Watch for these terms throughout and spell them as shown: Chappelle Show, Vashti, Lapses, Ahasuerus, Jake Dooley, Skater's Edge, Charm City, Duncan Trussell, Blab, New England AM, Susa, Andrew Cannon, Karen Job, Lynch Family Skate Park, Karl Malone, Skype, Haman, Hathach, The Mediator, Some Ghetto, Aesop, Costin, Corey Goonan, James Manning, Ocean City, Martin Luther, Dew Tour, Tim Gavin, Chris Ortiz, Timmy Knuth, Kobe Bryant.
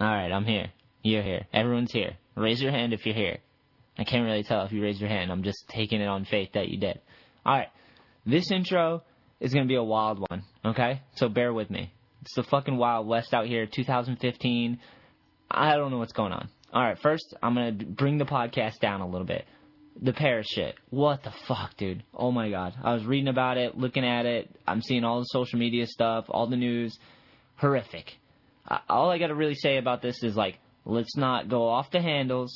All right, I'm here. You're here. Everyone's here. Raise your hand if you're here. I can't really tell if you raised your hand. I'm just taking it on faith that you did. All right. This intro is going to be a wild one, okay? So bear with me. It's the fucking Wild West out here, 2015. I don't know what's going on. All right, first, I'm going to bring the podcast down a little bit. The Paris shit. What the fuck, dude? Oh, my God. I was reading about it, looking at it. I'm seeing all the social media stuff, all the news. Horrific. All I got to really say about this is, like, let's not go off the handles.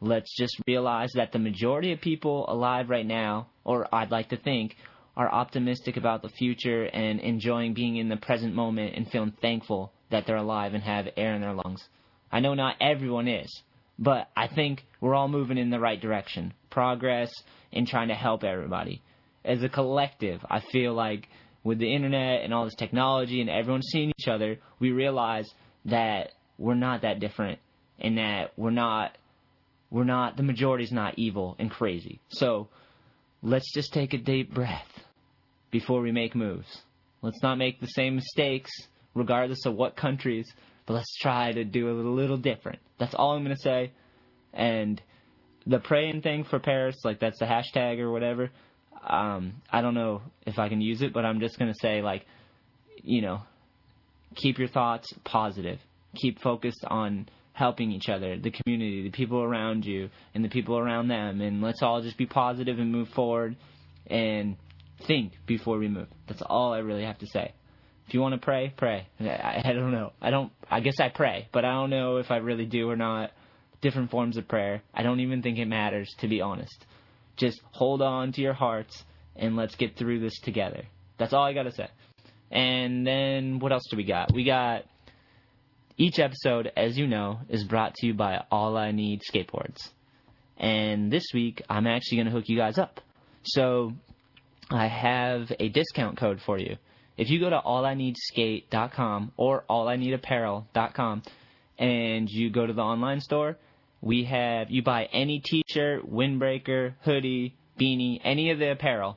Let's just realize that the majority of people alive right now, or I'd like to think, are optimistic about the future and enjoying being in the present moment and feeling thankful that they're alive and have air in their lungs. I know not everyone is, but I think we're all moving in the right direction. Progress and trying to help everybody. As a collective, I feel like with the internet and all this technology and everyone seeing each other, we realize that we're not that different and that we're not, the majority's not evil and crazy. So let's just take a deep breath before we make moves. Let's not make the same mistakes regardless of what countries, but let's try to do a little different. That's all I'm going to say. And the praying thing for Paris, like that's the hashtag or whatever. I don't know if I can use it, but I'm just going to say, like, you know, keep your thoughts positive. Keep focused on helping each other, the community, the people around you, and the people around them. And let's all just be positive and move forward and think before we move. That's all I really have to say. If you want to pray, pray. I don't know. I guess I pray, but I don't know if I really do or not. Different forms of prayer. I don't even think it matters, to be honest. Just hold on to your hearts and let's get through this together. That's all I got to say. And then what else do we got? We got... Each episode, as you know, is brought to you by All I Need Skateboards. And this week, I'm actually going to hook you guys up. So, I have a discount code for you. If you go to allineedskate.com or allineedapparel.com and you go to the online store, you buy any t-shirt, windbreaker, hoodie, beanie, any of the apparel,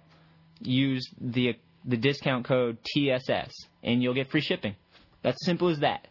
use the discount code TSS and you'll get free shipping. That's simple as that.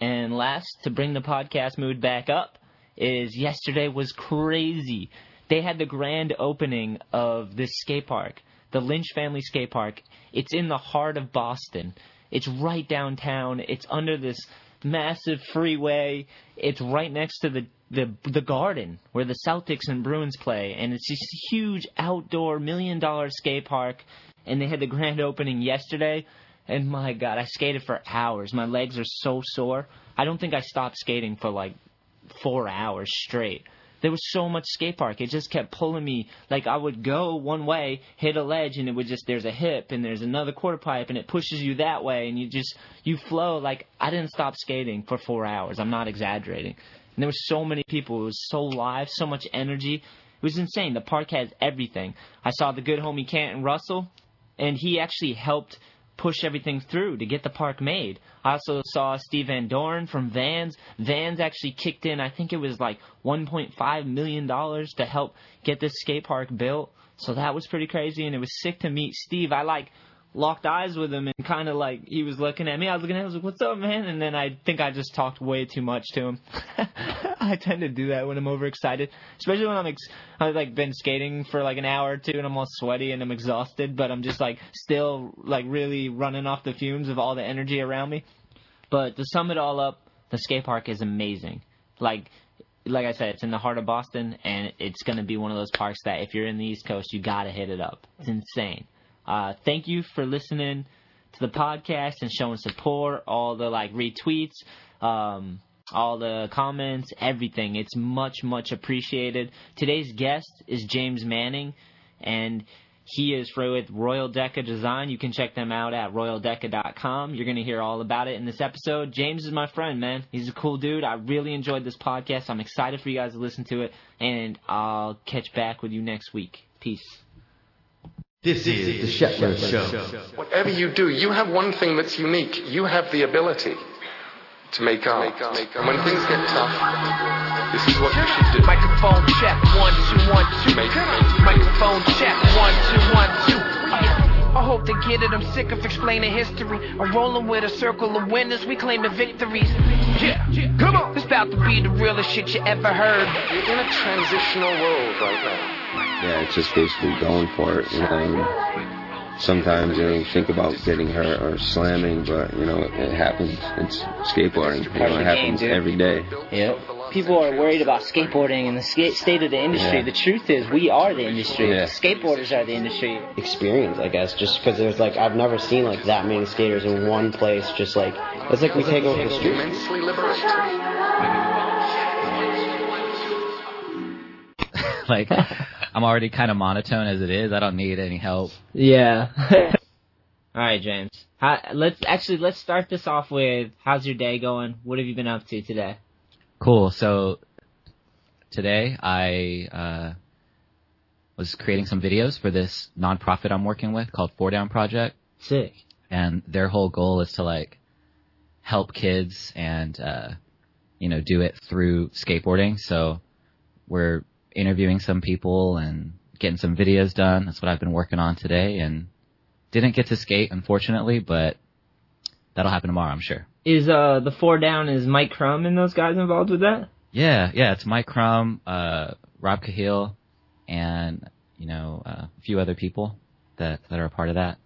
And last, to bring the podcast mood back up, is yesterday was crazy. They had the grand opening of this skate park, the Lynch Family Skate Park. It's in the heart of Boston. It's right downtown. It's under this massive freeway. It's right next to the garden where the Celtics and Bruins play. And it's this huge outdoor $1 million skate park. And they had the grand opening yesterday. And my God, I skated for hours. My legs are so sore. I don't think I stopped skating for like 4 hours straight. There was so much skate park. It just kept pulling me. Like I would go one way, hit a ledge, and it would just, there's a hip, and there's another quarter pipe, and it pushes you that way, and you flow. Like I didn't stop skating for 4 hours. I'm not exaggerating. And there were so many people. It was so live, so much energy. It was insane. The park had everything. I saw the good homie Canton Russell, and he actually helped push everything through to get the park made. I also saw Steve Van Doren from Vans. Vans actually kicked in, I think it was like $1.5 million to help get this skate park built. So that was pretty crazy, and it was sick to meet Steve. I like locked eyes with him and kind of like he was looking at me. I was looking at him, I was like, what's up, man? And then I think I just talked way too much to him. I tend to do that when I'm overexcited, especially when I've like been skating for like an hour or two and I'm all sweaty and I'm exhausted, but I'm just like still like really running off the fumes of all the energy around me. But to sum it all up, the skate park is amazing. Like I said, it's in the heart of Boston, and it's going to be one of those parks that if you're in the East Coast, you got to hit it up. It's insane. Thank you for listening to the podcast and showing support, all the like retweets, all the comments, everything. It's much, much appreciated. Today's guest is James Manning, and he is with Royal Deca Design. You can check them out at royaldeca.com. You're going to hear all about it in this episode. James is my friend, man. He's a cool dude. I really enjoyed this podcast. I'm excited for you guys to listen to it, and I'll catch back with you next week. Peace. This is the Shetland Show. Whatever you do, you have one thing that's unique. You have the ability to make art. And when things get tough, this is what you should do. Microphone check, 1, 2, 1, 2. Microphone check, 1, 2, 1, 2. I hope to get it, I'm sick of explaining history. I'm rolling with a circle of winners, we claiming victories. Yeah, come on. It's about to be the realest shit you ever heard. You're in a transitional world right now. Yeah, it's just basically going for it, you know. Sometimes you don't think about getting hurt or slamming, but you know, it happens. It's skateboarding, you know, it happens every day. Yeah. People are worried about skateboarding and the state of the industry. Yeah. The truth is, we are the industry. Yeah. Skateboarders are the industry. Experience, I guess, just because there's like, I've never seen like that many skaters in one place, just like, it's like we take over the street. Immensely liberating. Like, I'm already kind of monotone as it is. I don't need any help. Yeah. All right, James. Let's start this off with, how's your day going? What have you been up to today? Cool. So today I was creating some videos for this nonprofit I'm working with called 4Down Project. Sick. And their whole goal is to like help kids and you know, do it through skateboarding. So we're interviewing some people and getting some videos done. That's what I've been working on today, and didn't get to skate, unfortunately, but that'll happen tomorrow, I'm sure. Is the 4Down, is Mike Crum and those guys involved with that? Yeah, it's Mike Crum, Rob Cahill, and you know, a few other people that are a part of that.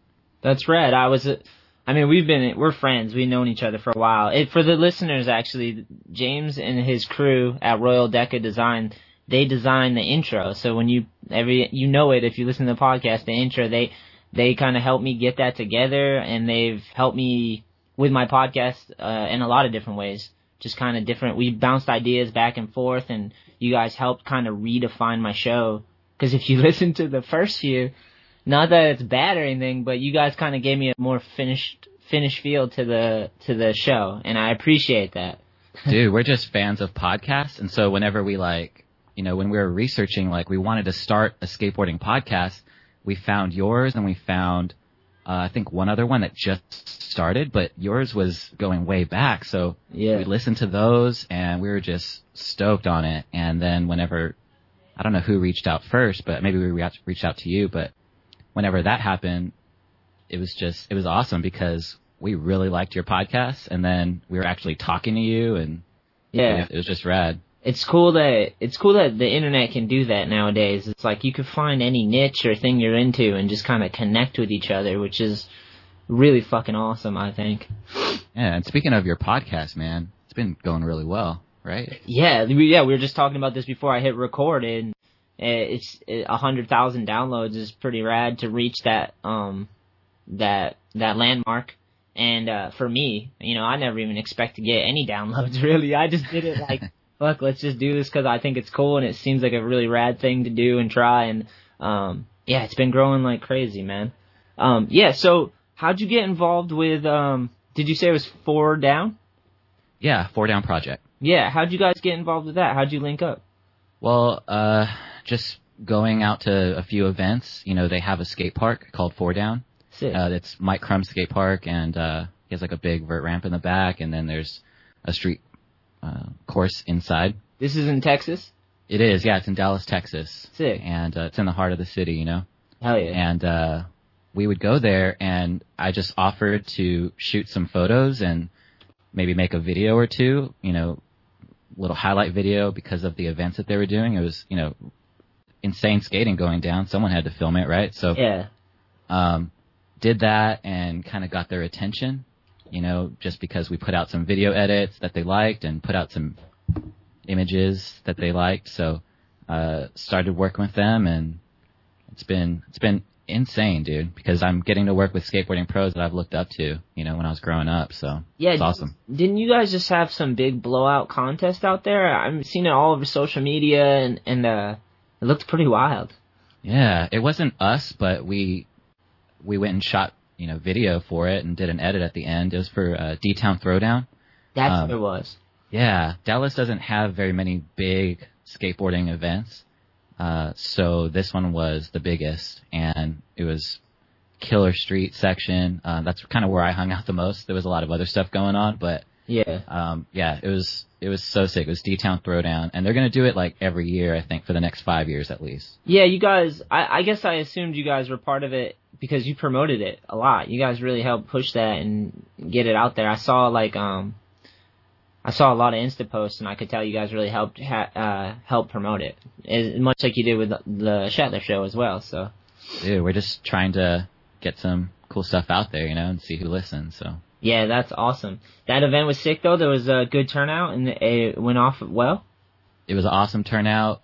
That's rad. We're friends. We've known each other for a while. For the listeners, actually, James and his crew at Royal Deca Design, they design the intro, so when if you listen to the podcast, the intro, they kind of helped me get that together, and they've helped me with my podcast in a lot of different ways, just kind of different. We bounced ideas back and forth, and you guys helped kind of redefine my show, because if you listen to the first few, not that it's bad or anything, but you guys kind of gave me a more finished feel to the show, and I appreciate that. Dude, we're just fans of podcasts, and so whenever we like, you know, when we were researching, like, we wanted to start a skateboarding podcast, we found yours, and we found, I think, one other one that just started, but yours was going way back, so yeah. We listened to those, and we were just stoked on it, and then whenever, I don't know who reached out first, but maybe we reached out to you, but whenever that happened, it was awesome, because we really liked your podcast, and then we were actually talking to you, and yeah, it was just rad. It's cool that the internet can do that nowadays. It's like you can find any niche or thing you're into and just kind of connect with each other, which is really fucking awesome, I think. Yeah, and speaking of your podcast, man, it's been going really well, right? Yeah, we were just talking about this before I hit record, and it's 100,000 downloads is pretty rad to reach that that landmark. And for me, you know, I never even expect to get any downloads really. I just did it like. Fuck, let's just do this because I think it's cool and it seems like a really rad thing to do and try. And, yeah, it's been growing like crazy, man. Yeah, so how'd you get involved with, did you say it was 4Down? Yeah, 4Down Project. Yeah, how'd you guys get involved with that? How'd you link up? Well, just going out to a few events. You know, they have a skate park called 4Down. Sick. It's Mike Crum's skate park, and he has like a big vert ramp in the back, and then there's a street course inside. This is in Texas? It is, yeah. It's in Dallas, Texas. Sick. And it's in the heart of the city, you know? Hell yeah. And we would go there, and I just offered to shoot some photos and maybe make a video or two, you know, little highlight video because of the events that they were doing. It was, you know, insane skating going down. Someone had to film it, right? So yeah. Did that and kind of got their attention. You know, just because we put out some video edits that they liked and put out some images that they liked. So, started working with them, and it's been insane, dude, because I'm getting to work with skateboarding pros that I've looked up to, you know, when I was growing up. So yeah, it's awesome. Didn't you guys just have some big blowout contest out there? I'm seeing it all over social media, and it looked pretty wild. Yeah, it wasn't us, but we went and shot, you know, video for it and did an edit at the end. It was for D-Town Throwdown. That's what it was. Yeah. Dallas doesn't have very many big skateboarding events. So this one was the biggest, and it was killer street section. That's kind of where I hung out the most. There was a lot of other stuff going on, but yeah. Yeah, it was so sick. It was D-Town Throwdown, and they're going to do it like every year, I think, for the next 5 years at least. Yeah, you guys, I guess I assumed you guys were part of it because you promoted it a lot. You guys really helped push that and get it out there. I saw like I saw a lot of Insta posts, and I could tell you guys really helped help promote it, as much like you did with the Shatner show as well. So, dude, we're just trying to get some cool stuff out there, you know, and see who listens. So, yeah, that's awesome. That event was sick, though. There was a good turnout, and it went off well. It was an awesome turnout,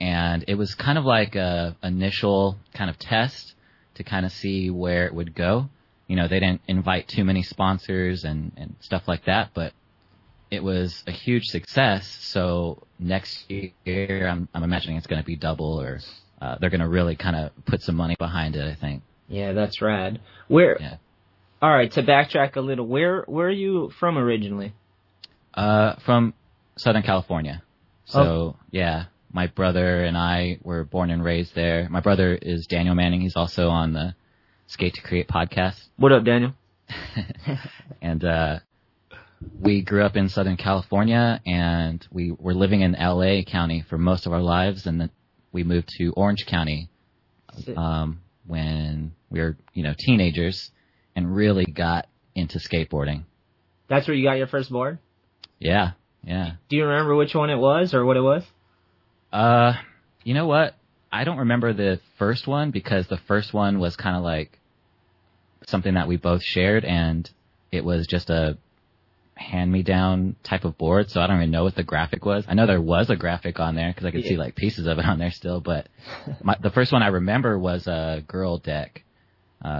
and it was kind of like a initial kind of test to kind of see where it would go. You know, they didn't invite too many sponsors and stuff like that, but it was a huge success. So next year, I'm imagining it's going to be double, or they're going to really kind of put some money behind it, I think. Yeah, that's rad. Yeah. All right, to backtrack a little, where are you from originally? From Southern California. So, yeah, my brother and I were born and raised there. My brother is Daniel Manning. He's also on the Skate to Create podcast. What up, Daniel? And we grew up in Southern California, and we were living in L.A. County for most of our lives, and then we moved to Orange County when we were, you know, teenagers, and really got into skateboarding. That's where you got your first board? Yeah, yeah. Do you remember which one it was or what it was? You know what? I don't remember the first one, because the first one was kind of like something that we both shared, and it was just a hand-me-down type of board, so I don't even know what the graphic was. I know there was a graphic on there, because I could see like pieces of it on there still, but the first one I remember was a girl deck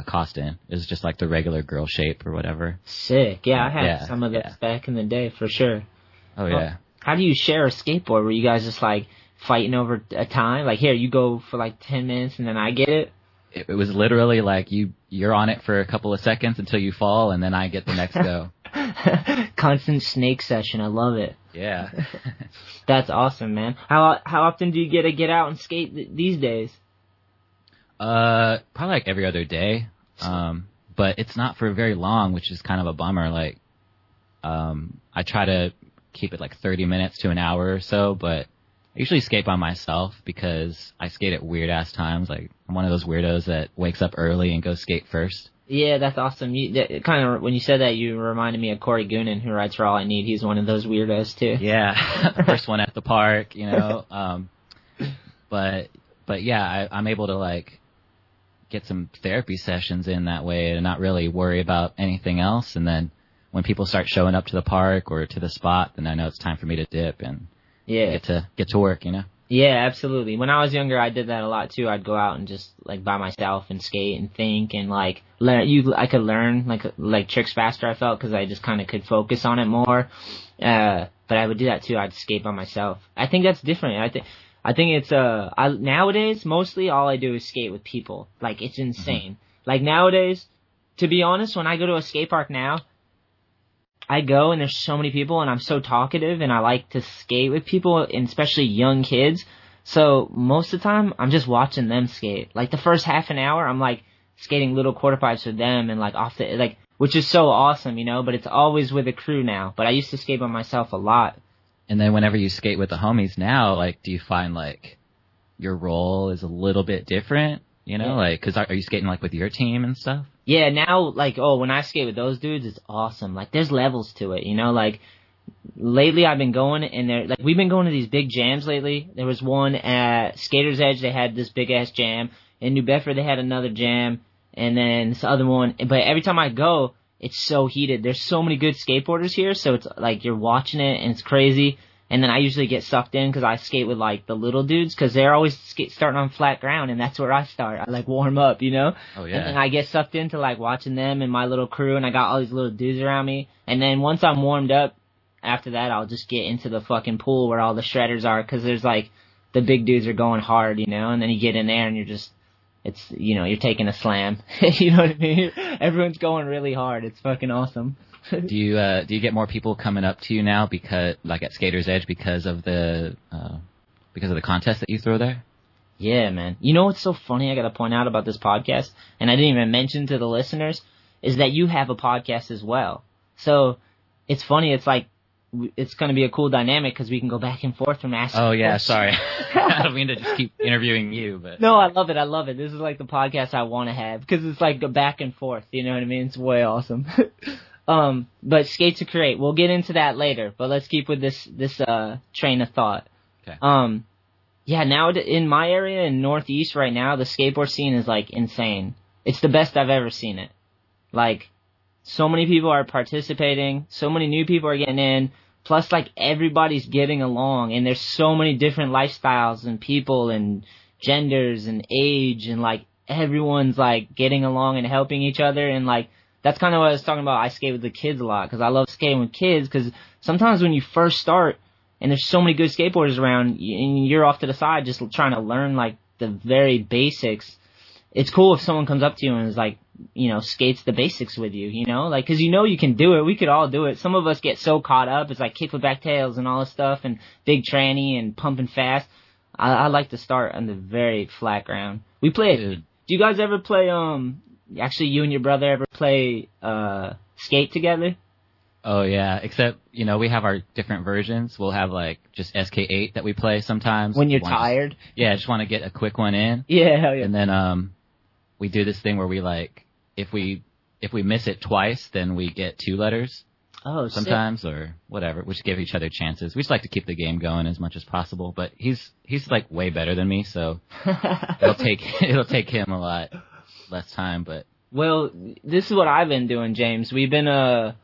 Costin. It was just like the regular girl shape or whatever. Sick. Yeah, I had some of those back in the day for sure. Oh, yeah. How do you share a skateboard? Were you guys just like fighting over a time? Like, here, you go for like 10 minutes and then I get it? It was literally like you're on it for a couple of seconds until you fall, and then I get the next go. Constant snake session. I love it. Yeah. That's awesome, man. How often do you get to get out and skate these days? Probably like every other day. But it's not for very long, which is kind of a bummer. Like, I try to keep it like 30 minutes to an hour or so, but I usually skate by myself because I skate at weird ass times. Like, I'm one of those weirdos that wakes up early and goes skate first. Yeah, that's awesome. Kind of when you said that, you reminded me of Corey Goonan, who writes for All I Need. He's one of those weirdos too. Yeah, the first one at the park, you know. But yeah, I'm able to like get some therapy sessions in that way and not really worry about anything else. And then when people start showing up to the park or to the spot, then I know it's time for me to dip and get to work, you know? Yeah, absolutely. When I was younger, I did that a lot too. I'd go out and just like by myself and skate and think, and like I could learn like tricks faster, I felt, because I just kind of could focus on it more. But I would do that too. I'd skate by myself. I think that's different. I think it's nowadays mostly all I do is skate with people. Like, it's insane. Mm-hmm. Like, nowadays, to be honest, when I go to a skate park now, I go and there's so many people, and I'm so talkative, and I like to skate with people, and especially young kids. So most of the time I'm just watching them skate. Like, the first half an hour I'm like skating little quarter pipes with them, and like which is so awesome, you know, but it's always with a crew now. But I used to skate by myself a lot. And then whenever you skate with the homies now, like, do you find like your role is a little bit different? You know, like, cause are you skating like with your team and stuff? Yeah, now, like, when I skate with those dudes, it's awesome. Like, there's levels to it, you know? Like, lately I've been going, we've been going to these big jams lately. There was one at Skater's Edge. They had this big-ass jam. In New Bedford, they had another jam. And then this other one. But every time I go, it's so heated. There's so many good skateboarders here, so it's, like, you're watching it, and it's crazy. And then I usually get sucked in because I skate with, like, the little dudes, because they're always starting on flat ground, and that's where I start. I, like, warm up, you know? Oh, yeah. And I get sucked into, like, watching them and my little crew, and I got all these little dudes around me. And then once I'm warmed up, after that, I'll just get into the fucking pool where all the shredders are, because there's, like, the big dudes are going hard, you know? And then you get in there, and you're just, it's, you know, you're taking a slam. You know what I mean? Everyone's going really hard. It's fucking awesome. Do you get more people coming up to you now because, like, at Skater's Edge because of the contest that you throw there? Yeah, man. You know what's so funny I got to point out about this podcast, and I didn't even mention to the listeners, is that you have a podcast as well. So it's funny. It's like it's going to be a cool dynamic because we can go back and forth from asking. Oh, yeah, sorry. I don't mean to just keep interviewing you. But no, I love it. I love it. This is like the podcast I want to have because it's like a back and forth. You know what I mean? It's way awesome. But Skate to Create, we'll get into that later. But let's keep with this train of thought. Okay. Yeah, now in my area in Northeast right now, the skateboard scene is like insane. It's the best I've ever seen it. Like, so many people are participating. So many new people are getting in. Plus, like, everybody's getting along. And there's so many different lifestyles and people and genders and age. And, like, everyone's, like, getting along and helping each other. And, like, that's kind of what I was talking about. I skate with the kids a lot because I love skating with kids. Because sometimes when you first start and there's so many good skateboarders around and you're off to the side just trying to learn, like, the very basics, it's cool if someone comes up to you and is like, you know, skates the basics with you, you know, like, cause you know, you can do it. We could all do it. Some of us get so caught up. It's like kick with back tails and all this stuff and big tranny and pumping fast. I like to start on the very flat ground. We play, do you guys ever play, actually you and your brother ever play, skate together? Oh yeah. Except, you know, we have our different versions. We'll have like just SK8 that we play sometimes. When you're tired. Yeah. Just want to get a quick one in. Yeah. Hell yeah. And then, we do this thing where we like, if we miss it twice, then we get two letters. Oh, sometimes sick. Or whatever. We just give each other chances. We just like to keep the game going as much as possible. But he's like way better than me, so it'll take him a lot less time. But well, this is what I've been doing, James. We've been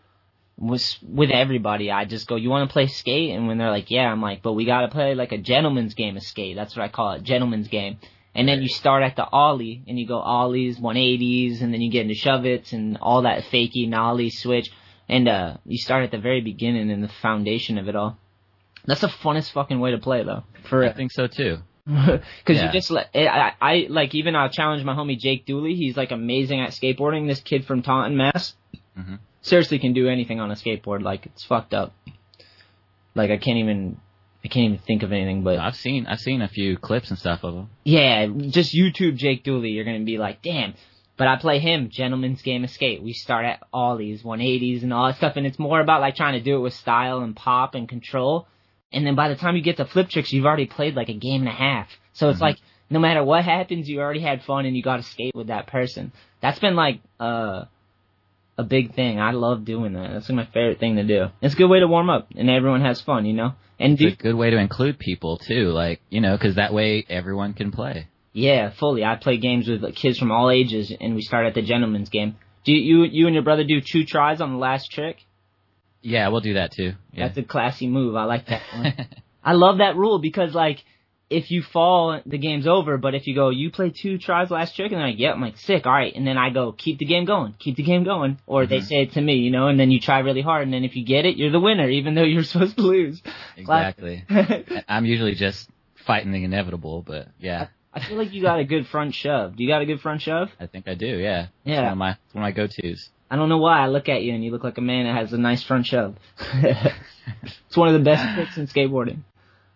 with everybody. I just go, you want to play skate? And when they're like, yeah, I'm like, but we gotta play like a gentleman's game of skate. That's what I call it, gentleman's game. And then you start at the ollie, and you go ollies, 180s, and then you get into shove-its and all that fakie, nollie, switch. And you start at the very beginning and the foundation of it all. That's the funnest fucking way to play, though. I think so, too. Because yeah. You just let I like, even I'll challenge my homie Jake Dooley. He's, like, amazing at skateboarding. This kid from Taunton, Mass. Mm-hmm. Seriously can do anything on a skateboard. Like, it's fucked up. Like, I can't even think of anything, but I've seen a few clips and stuff of him. Yeah, just YouTube Jake Dooley, you're gonna be like, damn. But I play him, gentleman's game of skate. We start at ollies, 180s, and all that stuff, and it's more about like trying to do it with style and pop and control. And then by the time you get to flip tricks, you've already played like a game and a half. So it's like no matter what happens, you already had fun and you got to skate with that person. That's been like a big thing. I love doing that. That's like my favorite thing to do. It's a good way to warm up, and everyone has fun, you know? And it's a good way to include people, too, like, you know, because that way everyone can play. Yeah, fully. I play games with like, kids from all ages, and we start at the gentleman's game. Do you and your brother do two tries on the last trick? Yeah, we'll do that, too. Yeah. That's a classy move. I like that one. I love that rule because, like, if you fall, the game's over. But if you go, you play two tries last trick, and they're like, yeah, I'm like, sick, all right. And then I go, keep the game going. Or they say it to me, you know, and then you try really hard. And then if you get it, you're the winner, even though you're supposed to lose. Exactly. Like, I'm usually just fighting the inevitable, but yeah. I feel like you got a good front shove. Do you got a good front shove? I think I do, yeah. Yeah. It's one of my go-tos. I don't know why I look at you and you look like a man that has a nice front shove. It's one of the best tricks in skateboarding.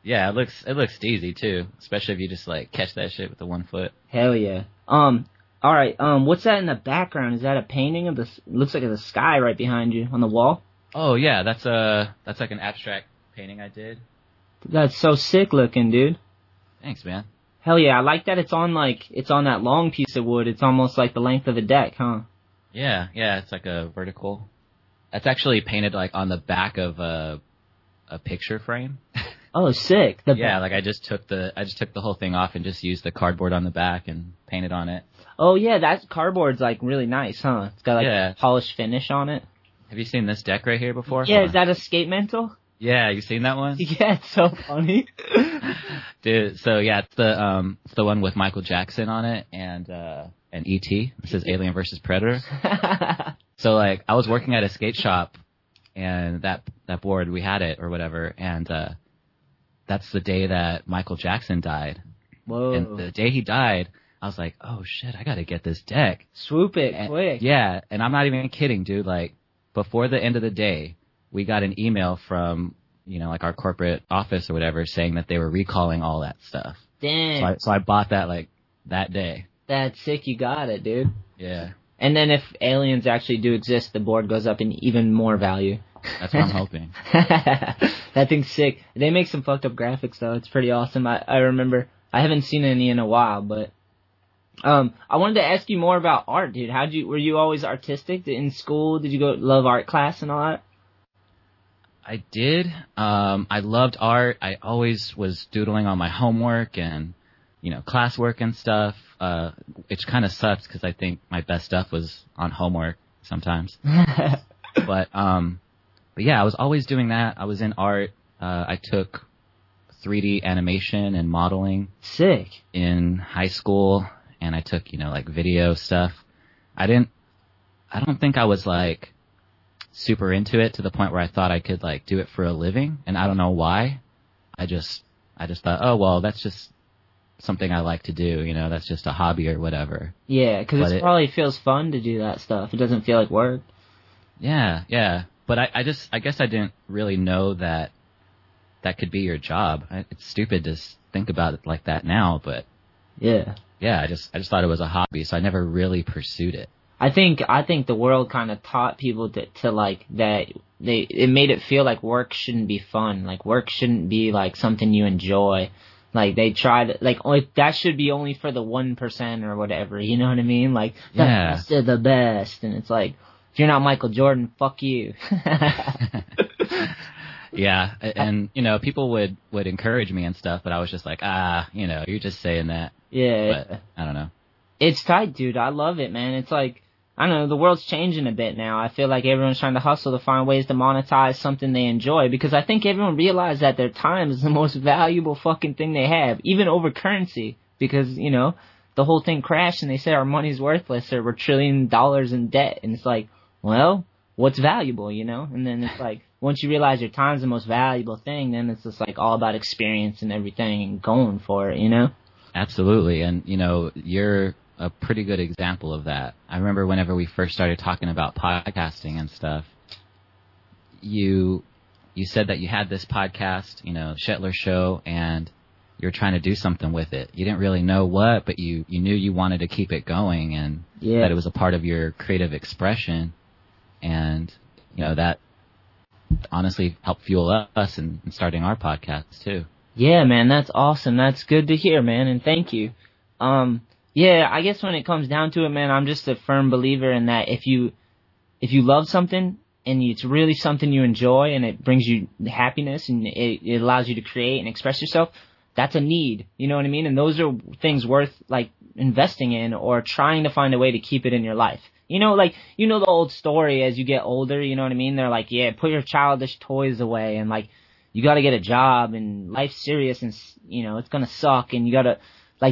Yeah, it looks easy too, especially if you just like catch that shit with the one foot. Hell yeah. All right. What's that in the background? Is that a painting of the? Looks like the sky right behind you on the wall. Oh yeah, that's like an abstract painting I did. That's so sick looking, dude. Thanks, man. Hell yeah, I like that. It's on that long piece of wood. It's almost like the length of a deck, huh? Yeah. It's like a vertical. That's actually painted like on the back of a picture frame. Oh, sick! I just took the whole thing off and just used the cardboard on the back and painted on it. Oh yeah, that cardboard's like really nice, huh? It's got like a polished finish on it. Have you seen this deck right here before? Yeah, Is that a Skate Mental? Yeah, you seen that one? Yeah, it's so funny, dude. So yeah, it's the one with Michael Jackson on it and E.T. This is Alien versus Predator. So like, I was working at a skate shop and that board we had it or whatever and. That's the day that Michael Jackson died. Whoa. And the day he died, I was like, oh, shit, I got to get this deck. Swoop it quick. Yeah, and I'm not even kidding, dude. Like, before the end of the day, we got an email from, you know, like our corporate office or whatever saying that they were recalling all that stuff. Damn. So I bought that, like, that day. That's sick. You got it, dude. Yeah. And then if aliens actually do exist, the board goes up in even more value. That's what I'm hoping. That thing's sick. They make some fucked up graphics, though. It's pretty awesome. I remember. I haven't seen any in a while, but... I wanted to ask you more about art, dude. Were you always artistic in school? Did you love art class and all that? I did. I loved art. I always was doodling on my homework and, classwork and stuff, which kind of sucks because I think my best stuff was on homework sometimes. But yeah, I was always doing that. I was in art. I took 3D animation and modeling. Sick. In high school. And I took, video stuff. I don't think I was, super into it to the point where I thought I could, do it for a living. And I don't know why. I just thought, oh, well, that's just something I like to do. That's just a hobby or whatever. Yeah, because it probably feels fun to do that stuff. It doesn't feel like work. Yeah, yeah. But I guess I didn't really know that that could be your job. It's stupid to think about it like that now, but... Yeah. Yeah, I just thought it was a hobby, so I never really pursued it. I think the world kind of taught people it made it feel like work shouldn't be fun, like work shouldn't be something you enjoy. They tried that should be only for the 1% or whatever, you know what I mean? The best of the best, and it's if you're not Michael Jordan, fuck you. Yeah, and people would encourage me and stuff, but I was just you're just saying that. Yeah. But I don't know. It's tight, dude. I love it, man. It's I don't know, the world's changing a bit now. I feel like everyone's trying to hustle to find ways to monetize something they enjoy, because I think everyone realized that their time is the most valuable fucking thing they have, even over currency, because, the whole thing crashed and they said our money's worthless or we're $1 trillion in debt, and it's well, what's valuable, And then it's once you realize your time's the most valuable thing, then it's just all about experience and everything and going for it, Absolutely. And, you're a pretty good example of that. I remember whenever we first started talking about podcasting and stuff, you said that you had this podcast, Shetler Show, and you're trying to do something with it. You didn't really know what, but you knew you wanted to keep it going and that it was a part of your creative expression. And, that honestly helped fuel us in starting our podcast too. Yeah, man, that's awesome. That's good to hear, man, and thank you. I guess when it comes down to it, man, I'm just a firm believer in that if you love something and it's really something you enjoy and it brings you happiness and it allows you to create and express yourself, that's a need, you know what I mean? And those are things worth, investing in or trying to find a way to keep it in your life. The old story, as you get older, you know what I mean? They're put your childish toys away and, you got to get a job and life's serious and, it's going to suck and you got to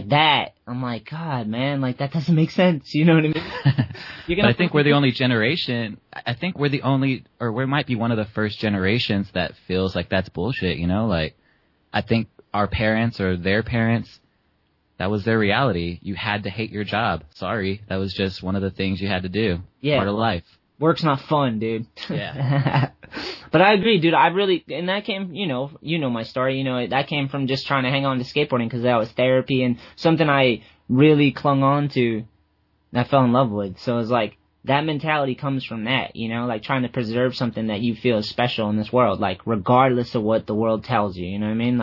that. I'm God, man, that doesn't make sense. You know what I mean? I think we're the only generation. I think we're the only, or we might be one of the first generations that feels like that's bullshit. I think our parents or their parents, that was their reality. You had to hate your job. Sorry. That was just one of the things you had to do. Yeah. Part of life. Work's not fun, dude. Yeah. But I agree, dude. And that came, my story, that came from just trying to hang on to skateboarding because that was therapy and something I really clung on to and I fell in love with. So it's that mentality comes from that, trying to preserve something that you feel is special in this world, regardless of what the world tells you, you know what I mean?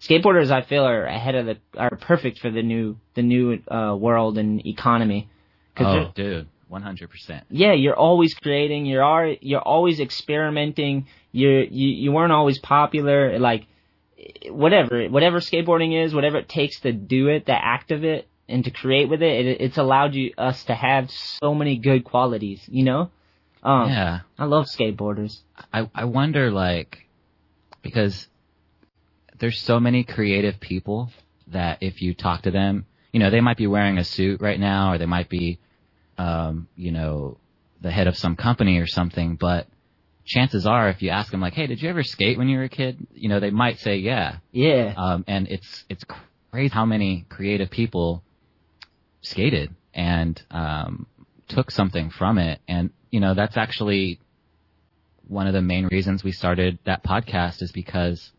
Skateboarders, I feel, are are perfect for the new world and economy. Oh, dude. 100%. Yeah, you're always creating. You're always experimenting. You weren't always popular. Whatever skateboarding is, whatever it takes to do it, the act of it, and to create with it, it's allowed us to have so many good qualities. Yeah. I love skateboarders. I wonder because there's so many creative people that if you talk to them, they might be wearing a suit right now, or they might be the head of some company or something, but chances are if you ask them hey, did you ever skate when you were a kid? They might say yeah. Yeah. And it's crazy how many creative people skated and took something from it. And, that's actually one of the main reasons we started that podcast is because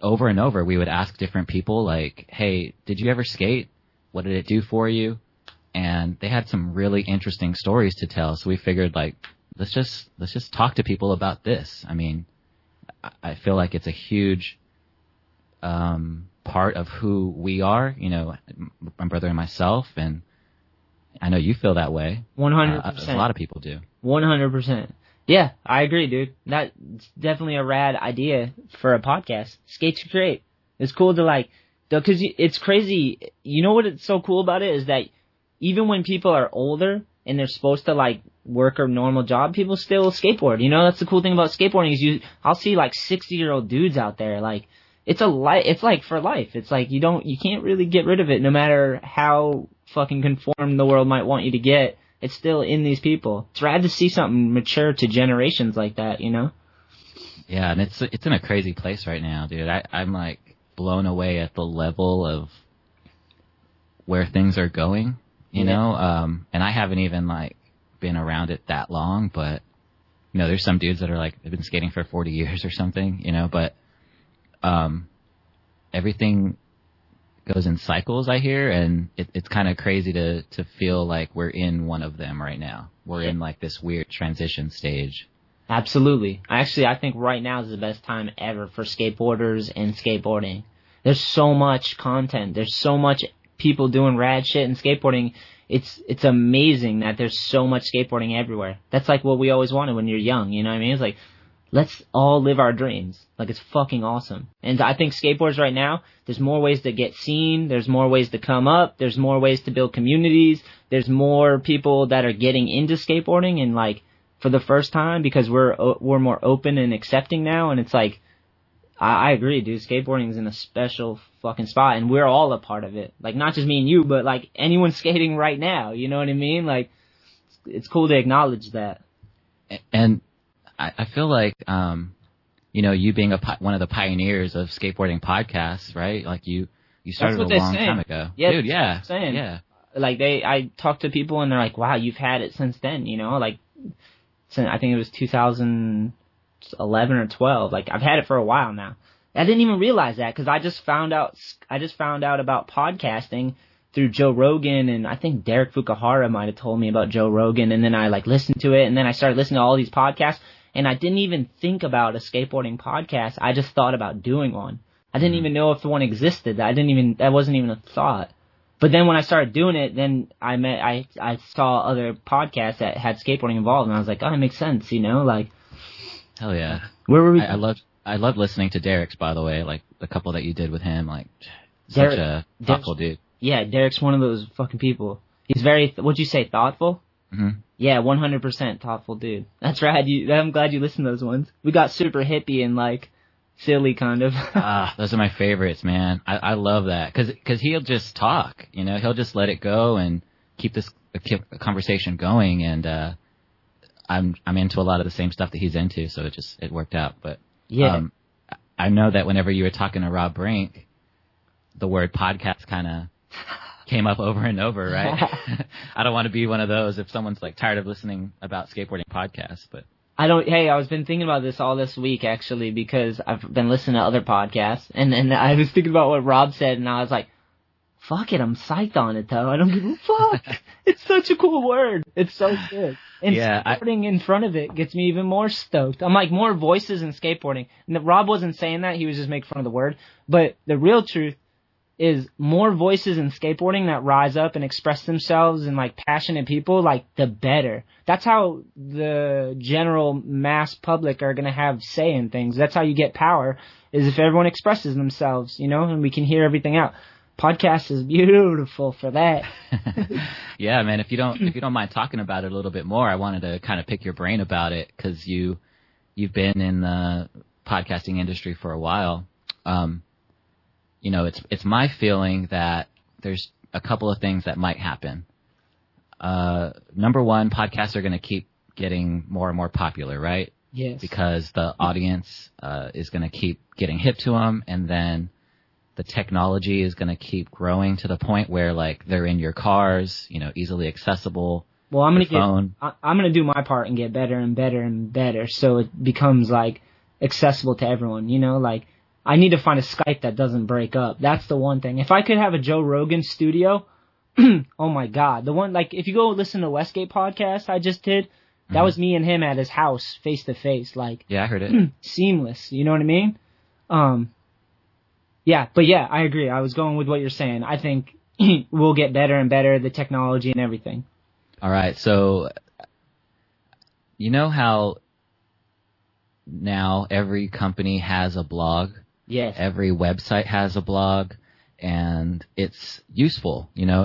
over and over we would ask different people hey, did you ever skate? What did it do for you? and they had some really interesting stories to tell. So we figured, like, let's just talk to people about this. I mean, I feel like it's a huge part of who we are, you know, my brother and myself, and I know you feel that way. 100%. A lot of people do. 100%. Yeah, I agree, dude. That's definitely a rad idea for a podcast. Skates are great. It's cool to, like, because it's crazy. You know what it's so cool about it is that even when people are older and they're supposed to, like, work a normal job, people still skateboard. You know, that's the cool thing about skateboarding is I'll see, like, 60-year-old dudes out there. Like, it's like for life. It's like you can't really get rid of it no matter how fucking conformed the world might want you to get. It's still in these people. It's rad to see something mature to generations like that, you know? Yeah, and it's in a crazy place right now, dude. I'm like, blown away at the level of where things are going, you know? And I haven't even, like, been around it that long, but, you know, there's some dudes that are, like, they've been skating for 40 years or something, you know? But everything goes in cycles, I hear, and it's kind of crazy to feel like we're in one of them right now. We're in, like, this weird transition stage. Absolutely. Actually, I think right now is the best time ever for skateboarders and skateboarding. There's so much content. There's so much people doing rad shit in skateboarding. It's amazing that there's so much skateboarding everywhere. That's like what we always wanted when you're young, you know what I mean? It's like, let's all live our dreams. Like, it's fucking awesome. And I think skateboards right now, there's more ways to get seen. There's more ways to come up. There's more ways to build communities. There's more people that are getting into skateboarding and, like, for the first time, because we're more open and accepting now, and it's like, I agree, dude. Skateboarding is in a special fucking spot, and we're all a part of it. Like, not just me and you, but, like, anyone skating right now. You know what I mean? Like, it's cool to acknowledge that. And I feel like, you know, you being one of the pioneers of skateboarding podcasts, right? Like, you started a long time ago, yeah, dude. Yeah, yeah. Like, I talk to people, and they're like, "Wow, you've had it since then," you know, like. Since I think it was 2011 or 12. Like, I've had it for a while now. I didn't even realize that because I just found out about podcasting through Joe Rogan, and I think Derek Fukuhara might have told me about Joe Rogan, and then I, like, listened to it, and then I started listening to all these podcasts, and I didn't even think about a skateboarding podcast. I just thought about doing one. I didn't even know if the one existed. That wasn't even a thought. But then when I started doing it, then I saw other podcasts that had skateboarding involved, and I was like, oh, it makes sense, you know, like. Hell yeah. Where were we? I love listening to Derek's, by the way, like the couple that you did with him, like such a thoughtful dude. Yeah, Derek's one of those fucking people. He's very, what'd you say, thoughtful? Mm-hmm. Yeah, 100% thoughtful dude. That's right. I'm glad you listened to those ones. We got super hippie and, like, silly, kind of. Those are my favorites, man. I love that because he'll just talk, you know. He'll just let it go and keep this conversation going. And I'm into a lot of the same stuff that he's into, so it worked out. But yeah, I know that whenever you were talking to Rob Brink, the word podcast kind of came up over and over, right? I don't want to be one of those if someone's, like, tired of listening about skateboarding podcasts, but. Hey, I was been thinking about this all this week, actually, because I've been listening to other podcasts, and I was thinking about what Rob said, and I was like, fuck it, I'm psyched on it, though. I don't give a fuck. It's such a cool word. It's so good. And skateboarding in front of it gets me even more stoked. I'm like, more voices in skateboarding. And Rob wasn't saying that. He was just making fun of the word. But the real truth is more voices in skateboarding that rise up and express themselves and, like, passionate people, like, the better. That's how the general mass public are going to have say in things. That's how you get power, is if everyone expresses themselves, you know, and we can hear everything out. Podcast is beautiful for that. Yeah, man, if you don't mind talking about it a little bit more, I wanted to kind of pick your brain about it, because you've been in the podcasting industry for a while. You know, it's my feeling that there's a couple of things that might happen. Number one, podcasts are going to keep getting more and more popular, right? Yes. Because the audience is going to keep getting hip to them, and then the technology is going to keep growing to the point where, like, they're in your cars, you know, easily accessible. Well, I'm going to do my part and get better and better and better, so it becomes, like, accessible to everyone, you know, like. I need to find a Skype that doesn't break up. That's the one thing. If I could have a Joe Rogan studio, oh my God, the one, like, if you go listen to Westgate podcast I just did, that was me and him at his house face to face, like, yeah, I heard it. Seamless, you know what I mean? Yeah, but yeah, I agree. I was going with what you're saying. I think we'll get better and better, the technology and everything. All right, so you know how now every company has a blog? Yes. Every website has a blog, and it's useful. You know,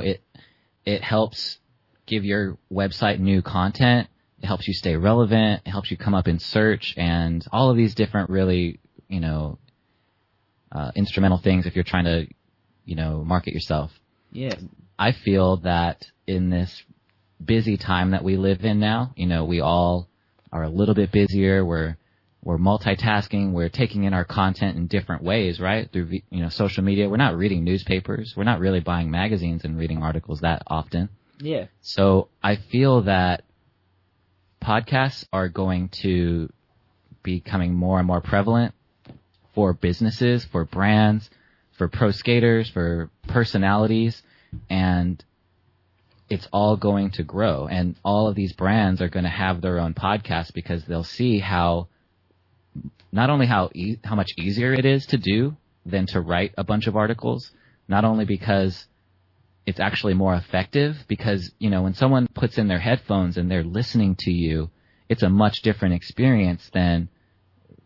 it helps give your website new content. It helps you stay relevant. It helps you come up in search and all of these different really, you know, instrumental things if you're trying to, you know, market yourself. Yeah. I feel that in this busy time that we live in now, you know, we all are a little bit busier. We're multitasking. We're taking in our content in different ways, right? Through, you know, social media. We're not reading newspapers. We're not really buying magazines and reading articles that often. Yeah. So I feel that podcasts are going to be becoming more and more prevalent for businesses, for brands, for pro skaters, for personalities, and it's all going to grow. And all of these brands are going to have their own podcasts because they'll see how not only how much easier it is to do than to write a bunch of articles, not only because it's actually more effective, because, you know, when someone puts in their headphones and they're listening to you, it's a much different experience than,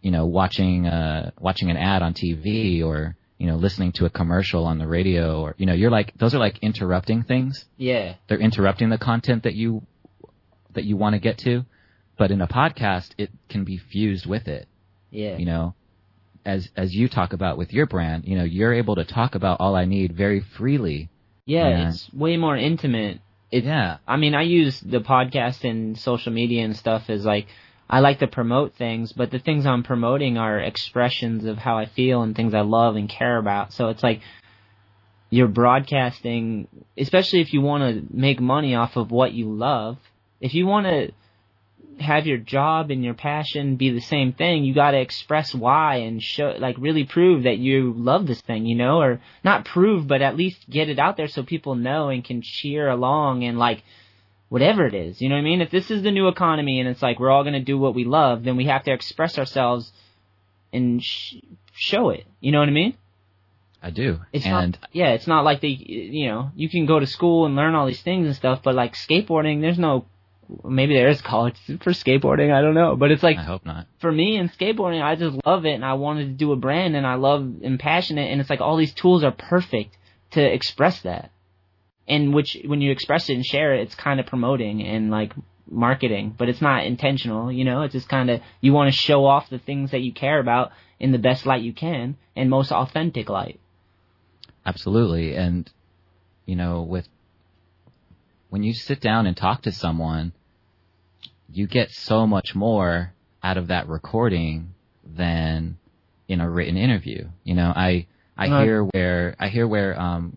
you know, watching an ad on TV or, you know, listening to a commercial on the radio, or, you know, you're like, those are like interrupting things. Yeah. They're interrupting the content that you want to get to. But in a podcast, it can be fused with it. Yeah. You know, as you talk about with your brand, you know, you're able to talk about All I Need very freely. Yeah, and it's way more intimate. Yeah. I mean, I use the podcast and social media and stuff as, like, I like to promote things, but the things I'm promoting are expressions of how I feel and things I love and care about. So it's like you're broadcasting, especially if you want to make money off of what you love. If you want to have your job and your passion be the same thing, you got to express why and show, like, really prove that you love this thing, you know, or not prove, but at least get it out there so people know and can cheer along and, like, whatever it is, you know what I mean? If this is the new economy and it's like we're all going to do what we love, then we have to express ourselves and show it, you know what I mean? I do. It's not like they, you know, you can go to school and learn all these things and stuff, but, like, skateboarding, there's no, maybe there is college for skateboarding, I don't know, but it's like, I hope not. For me in skateboarding, I just love it, and I wanted to do a brand, and I love and passionate, and it's like all these tools are perfect to express that, and which when you express it and share it, it's kind of promoting and, like, marketing, but it's not intentional, you know, it's just kind of, you want to show off the things that you care about in the best light you can and most authentic light. Absolutely. And, you know, when you sit down and talk to someone, you get so much more out of that recording than in a written interview. You know, I hear where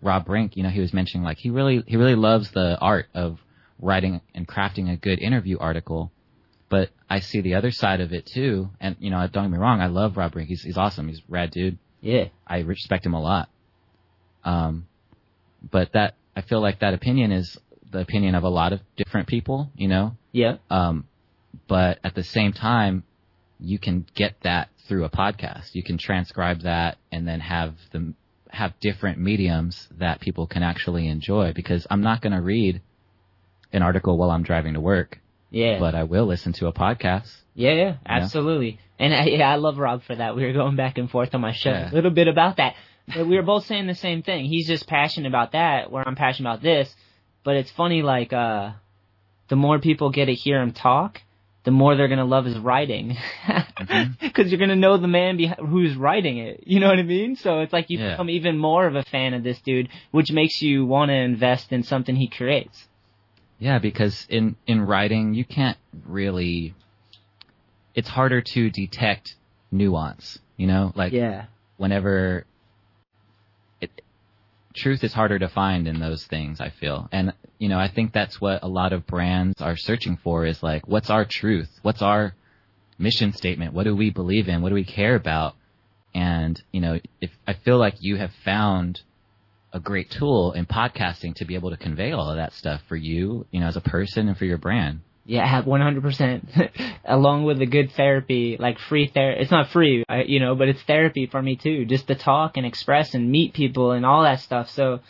Rob Brink, you know, he was mentioning, like, he really loves the art of writing and crafting a good interview article, but I see the other side of it too. And, you know, don't get me wrong, I love Rob Brink. He's awesome. He's a rad dude. Yeah. I respect him a lot. But that, I feel like that opinion is the opinion of a lot of different people, you know? Yeah. But at the same time, you can get that through a podcast. You can transcribe that and then have different mediums that people can actually enjoy, because I'm not going to read an article while I'm driving to work. Yeah. But I will listen to a podcast. Yeah, absolutely. Know? And I love Rob for that. We were going back and forth on my show a little bit about that. But we were both saying the same thing. He's just passionate about that, where I'm passionate about this. But it's funny, like, the more people get to hear him talk, the more they're going to love his writing. Because you're going to know the man who's writing it. You know what I mean? So it's like you become even more of a fan of this dude, which makes you want to invest in something he creates. Yeah, because in writing, you can't really – it's harder to detect nuance, you know? Like, whenever – truth is harder to find in those things, I feel. And, you know, I think that's what a lot of brands are searching for, is like, what's our truth? What's our mission statement? What do we believe in? What do we care about? And, you know, I feel like you have found a great tool in podcasting to be able to convey all of that stuff for you, you know, as a person and for your brand. Yeah, 100%. Along with the good therapy, like free therapy. It's not free, you know, but it's therapy for me too, just to talk and express and meet people and all that stuff. So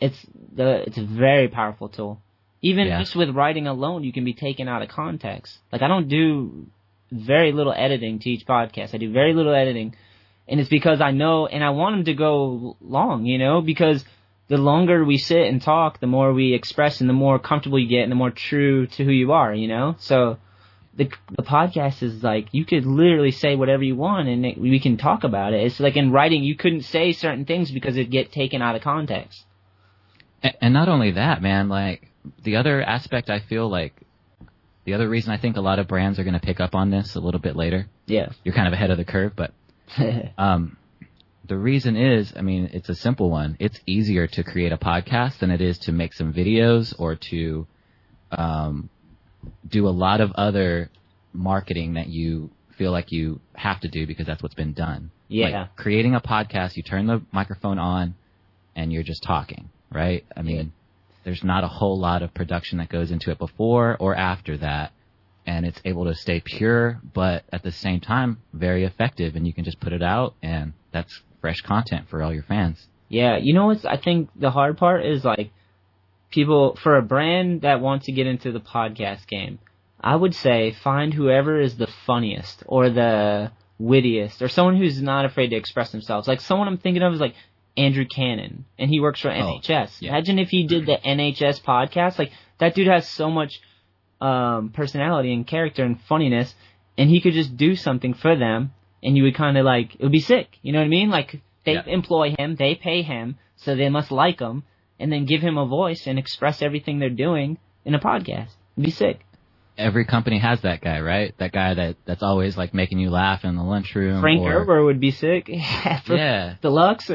it's a very powerful tool. Even just with writing alone, you can be taken out of context. Like, I don't do very little editing to each podcast. I do very little editing. And it's because I know, and I want them to go long, you know, because the longer we sit and talk, the more we express and the more comfortable you get and the more true to who you are, you know. So the podcast is like, you could literally say whatever you want and we can talk about it. It's like in writing, you couldn't say certain things because it'd get taken out of context. And not only that, man, like the other aspect I feel like, the other reason I think a lot of brands are going to pick up on this a little bit later. Yeah. You're kind of ahead of the curve, but the reason is, I mean, it's a simple one. It's easier to create a podcast than it is to make some videos or to do a lot of other marketing that you feel like you have to do because that's what's been done. Yeah. Like creating a podcast, you turn the microphone on and you're just talking, right? I mean, there's not a whole lot of production that goes into it before or after that. And it's able to stay pure, but at the same time, very effective. And you can just put it out, and that's fresh content for all your fans. Yeah, you know what's, I think the hard part is, like, people, for a brand that wants to get into the podcast game, I would say find whoever is the funniest or the wittiest or someone who's not afraid to express themselves. Like, someone I'm thinking of is, like, Andrew Cannon, and he works for NHS. Yeah. Imagine if he did the NHS podcast. Like, that dude has so much personality and character and funniness, and he could just do something for them, and you would kind of like, it would be sick, you know what I mean? Like, they employ him, they pay him, so they must like him, and then give him a voice and express everything they're doing in a podcast. It'd be sick. Every company has that guy, right? That guy that's always like making you laugh in the lunchroom. Frank Erber would be sick. Yeah. Deluxe.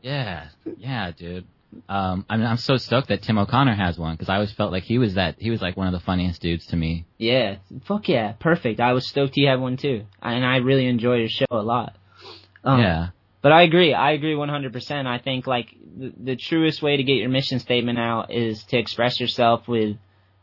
Yeah, dude. I mean, I'm so stoked that Tim O'Connor has one, because I always felt like he was like one of the funniest dudes to me. Yeah, fuck yeah, perfect. I was stoked he had one too, and I really enjoyed his show a lot. But I agree 100%. I think like the truest way to get your mission statement out is to express yourself with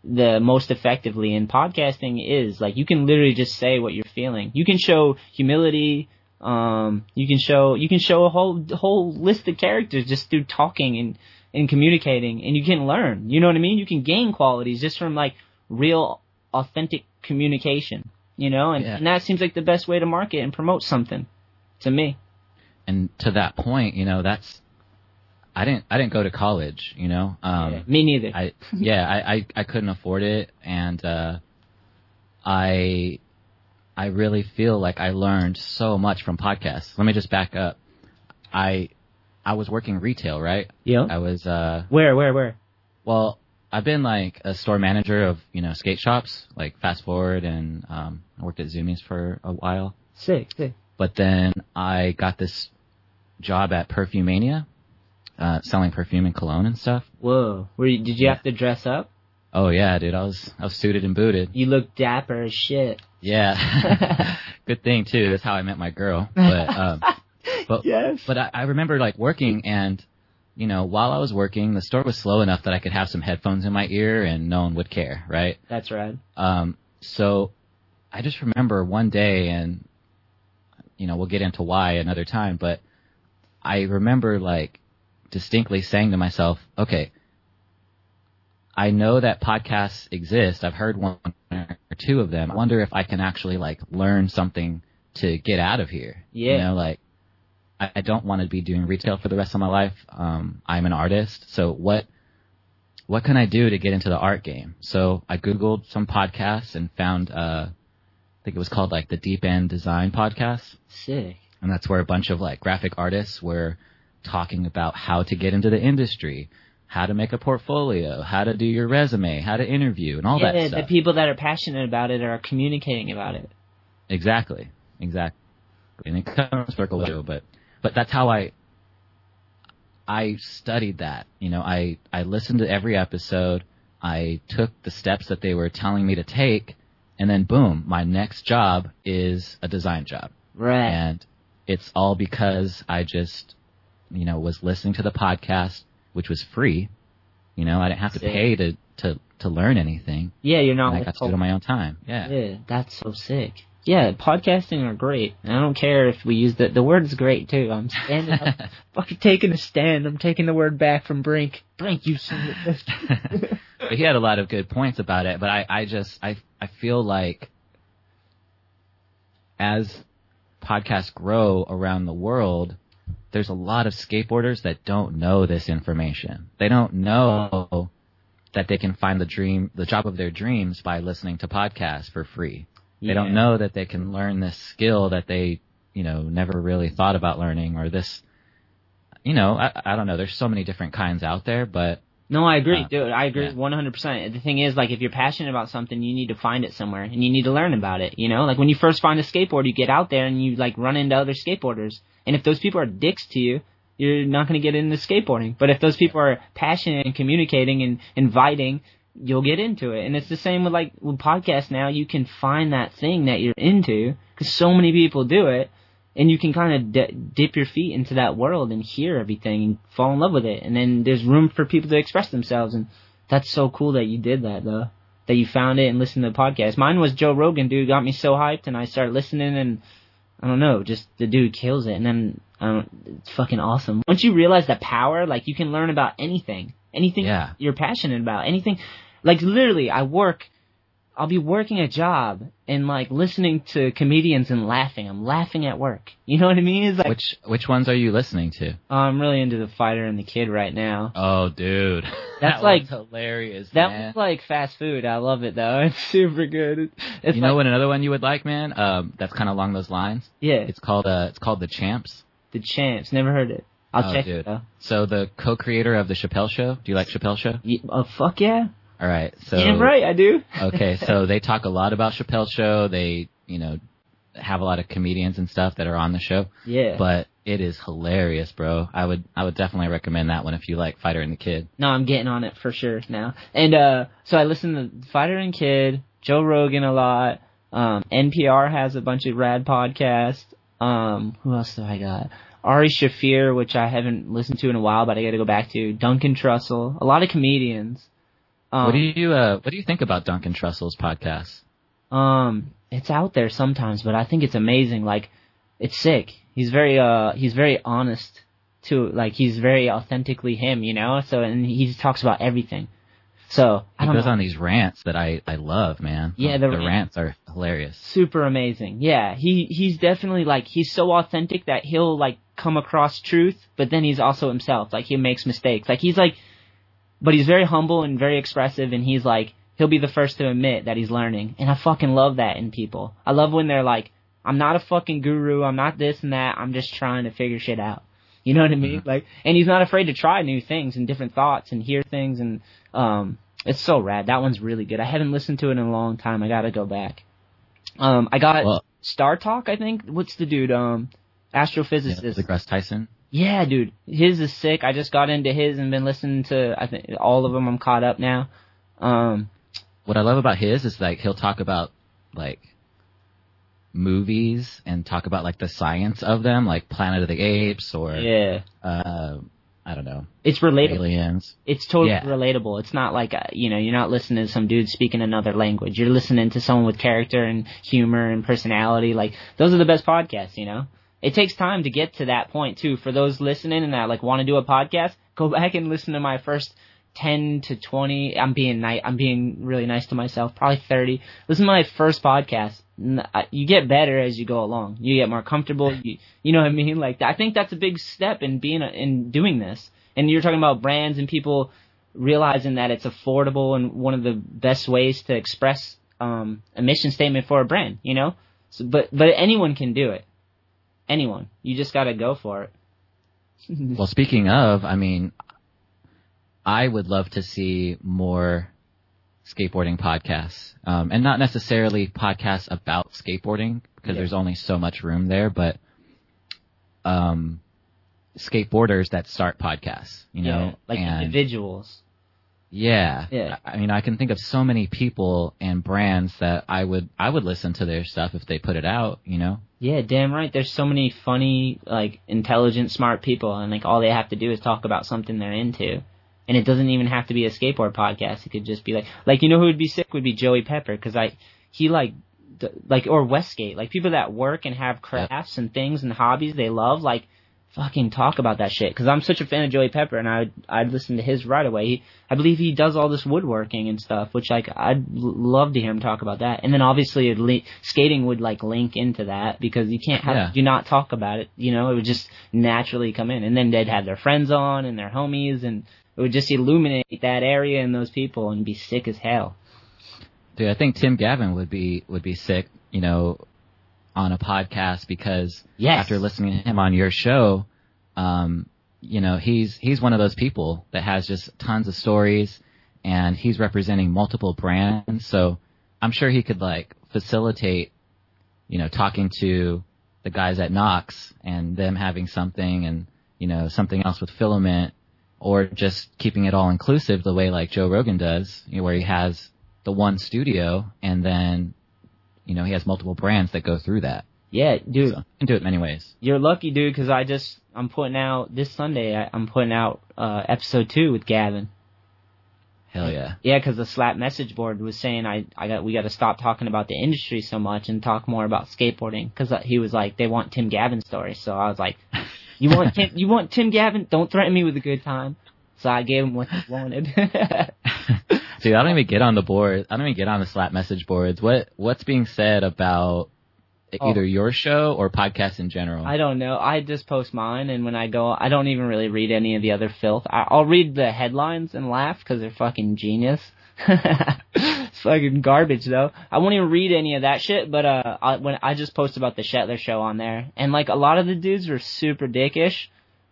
the most effectively, and podcasting is like, you can literally just say what you're feeling. You can show humility. You can show a whole list of characters just through talking and communicating, and you can learn, you know what I mean? You can gain qualities just from like real authentic communication, you know, and that seems like the best way to market and promote something to me. And to that point, you know, that's, I didn't go to college, you know, me neither. I couldn't afford it. And, I really feel like I learned so much from podcasts. Let me just back up. I was working retail, right? Yeah. I was where? Well, I've been like a store manager of, you know, skate shops, like Fast Forward, and I worked at Zoomies for a while. Sick. But then I got this job at Perfumania, selling perfume and cologne and stuff. Whoa. Did you have to dress up? Oh yeah, dude. I was suited and booted. You look dapper as shit. Yeah. Good thing too. That's how I met my girl. But, I remember like working, and, you know, while I was working, the store was slow enough that I could have some headphones in my ear and no one would care. Right. That's right. So I just remember one day, and, you know, we'll get into why another time, but I remember like distinctly saying to myself, okay, I know that podcasts exist. I've heard one or two of them. I wonder if I can actually like learn something to get out of here. Yeah. You know, like I don't want to be doing retail for the rest of my life. I'm an artist. So what can I do to get into the art game? So I Googled some podcasts and found, I think it was called like the Deep End Design podcast. Sick. And that's where a bunch of like graphic artists were talking about how to get into the industry, how to make a portfolio, how to do your resume, how to interview, and all that stuff. The people that are passionate about it are communicating about it. Exactly. And it comes circle too, but that's how I studied that. You know, I listened to every episode. I took the steps that they were telling me to take, and then boom, my next job is a design job. Right. And it's all because I just you know, was listening to the podcast, which was free. You know, I didn't have to pay to learn anything. Yeah, you're not. And I got to do it on my own time. Yeah. Yeah, that's so sick. Yeah, podcasting are great. And I don't care if we use the word's great too. I'm standing up, fucking taking a stand. I'm taking the word back from Brink. Brink, you said it. But he had a lot of good points about it. But I just feel like as podcasts grow around the world, there's a lot of skateboarders that don't know this information. They don't know that they can find the job of their dreams by listening to podcasts for free. They don't know that they can learn this skill that they, you know, never really thought about learning, or this, you know, I don't know. There's so many different kinds out there, but. No, I agree, dude. I agree 100%. The thing is, like, if you're passionate about something, you need to find it somewhere and you need to learn about it. You know, like when you first find a skateboard, you get out there and you like run into other skateboarders. And if those people are dicks to you, you're not going to get into skateboarding. But if those people are passionate and communicating and inviting, you'll get into it. And it's the same with, like, with podcasts now. You can find that thing that you're into because so many people do it, and you can kind of dip your feet into that world and hear everything and fall in love with it. And then there's room for people to express themselves, and that's so cool that you did that, though, that you found it and listened to the podcast. Mine was Joe Rogan, dude, got me so hyped, and I started listening, and I don't know, just the dude kills it, and then it's fucking awesome. Once you realize the power, like, you can learn about anything. Anything you're passionate about, anything, like literally I'll be working a job and like listening to comedians and laughing. I'm laughing at work. You know what I mean? It's like, which ones are you listening to? I'm really into the Fighter and the Kid right now. Oh, dude. That's like hilarious. That was like fast food. I love it though. It's super good. It's you know what another one you would like, man? That's kind of along those lines. Yeah. It's called The Champs. The Champs. Never heard it. I'll check it out. So the co-creator of the Chappelle Show. Do you like Chappelle Show? Oh, fuck yeah. All right. So damn right, I do. Okay, so they talk a lot about Chappelle Show. They, you know, have a lot of comedians and stuff that are on the show. Yeah. But it is hilarious, bro. I would definitely recommend that one if you like Fighter and the Kid. No, I'm getting on it for sure now. And so I listen to Fighter and Kid, Joe Rogan a lot. NPR has a bunch of rad podcasts. Who else do I got? Ari Shaffir, which I haven't listened to in a while, but I got to go back to. Duncan Trussell, a lot of comedians. What do you think about Duncan Trussell's podcast? It's out there sometimes, but I think it's amazing. Like, it's sick. He's very honest too. Like, he's very authentically him, you know. So, and he talks about everything. So he goes on these rants that I love, man. Yeah, the rants are hilarious. Super amazing. Yeah, he's definitely like, he's so authentic that he'll like come across truth, but then he's also himself. Like, he makes mistakes. Like, he's like, but he's very humble and very expressive, and he's like, he'll be the first to admit that he's learning. And I fucking love that in people. I love when they're like, I'm not a fucking guru. I'm not this and that. I'm just trying to figure shit out. You know what I mean? Like, and he's not afraid to try new things and different thoughts and hear things, and it's so rad. That one's really good. I haven't listened to it in a long time. I gotta go back. I got Star Talk. I think, what's the dude? Astrophysicist. Yeah, DeGrasse Tyson. Yeah, dude, his is sick. I just got into his and been listening to, I think, all of them. I'm caught up now. What I love about his is, like, he'll talk about like movies and talk about like the science of them, like Planet of the Apes or I don't know. It's relatable. Aliens. It's totally relatable. It's not like you know, you're not listening to some dude speaking another language. You're listening to someone with character and humor and personality. Like, those are the best podcasts, you know. It takes time to get to that point too. For those listening and that like want to do a podcast, go back and listen to my first 10 to 20. I'm being really nice to myself. Probably 30. Listen to my first podcast. You get better as you go along. You get more comfortable. You know what I mean? Like, I think that's a big step in being in doing this. And you're talking about brands and people realizing that it's affordable and one of the best ways to express a mission statement for a brand. You know, so, but anyone can do it. Anyone. You just got to go for it. Well, speaking of, I mean, I would love to see more skateboarding podcasts, and not necessarily podcasts about skateboarding, because there's only so much room there, but skateboarders that start podcasts, you know, like individuals. Yeah. Yeah. I mean, I can think of so many people and brands that I would listen to their stuff if they put it out, you know? Yeah, damn right. There's so many funny, like, intelligent, smart people, and, like, all they have to do is talk about something they're into. And it doesn't even have to be a skateboard podcast. It could just be, like, you know who would be sick? Would be Joey Pepper, because or Westgate. Like, people that work and have crafts and things and hobbies they love, like, fucking talk about that shit, because I'm such a fan of Joey Pepper, and I'd listen to his right away. I believe he does all this woodworking and stuff, which, like, I'd love to hear him talk about that. And then obviously skating would, like, link into that, because you can't have do not talk about it, you know? It would just naturally come in, and then they'd have their friends on and their homies, and it would just illuminate that area and those people, and be sick as hell. Dude, I think Tim Gavin would be sick, you know, on a podcast, because after listening to him on your show, you know, he's one of those people that has just tons of stories, and he's representing multiple brands. So I'm sure he could, like, facilitate, you know, talking to the guys at Knox and them having something, and, you know, something else with Filament, or just keeping it all inclusive the way, like, Joe Rogan does, you know, where he has the one studio and then, you know, he has multiple brands that go through that. Yeah, dude. So, you can do it many ways. You're lucky, dude, because I'm putting out, this Sunday, I'm putting out episode 2 with Gavin. Hell yeah. Yeah, because the Slap message board was saying we got to stop talking about the industry so much and talk more about skateboarding, because he was like, they want Tim Gavin's story. So I was like, you want Tim Gavin? Don't threaten me with a good time. So I gave him what he wanted. Dude, I don't even get on the board. I don't even get on the Slap message boards. What's being said about either your show or podcasts in general? I don't know. I just post mine, and when I go, I don't even really read any of the other filth. I'll read the headlines and laugh because they're fucking genius. It's fucking garbage, though. I won't even read any of that shit, but I just post about the Shetler show on there. And, like, a lot of the dudes were super dickish,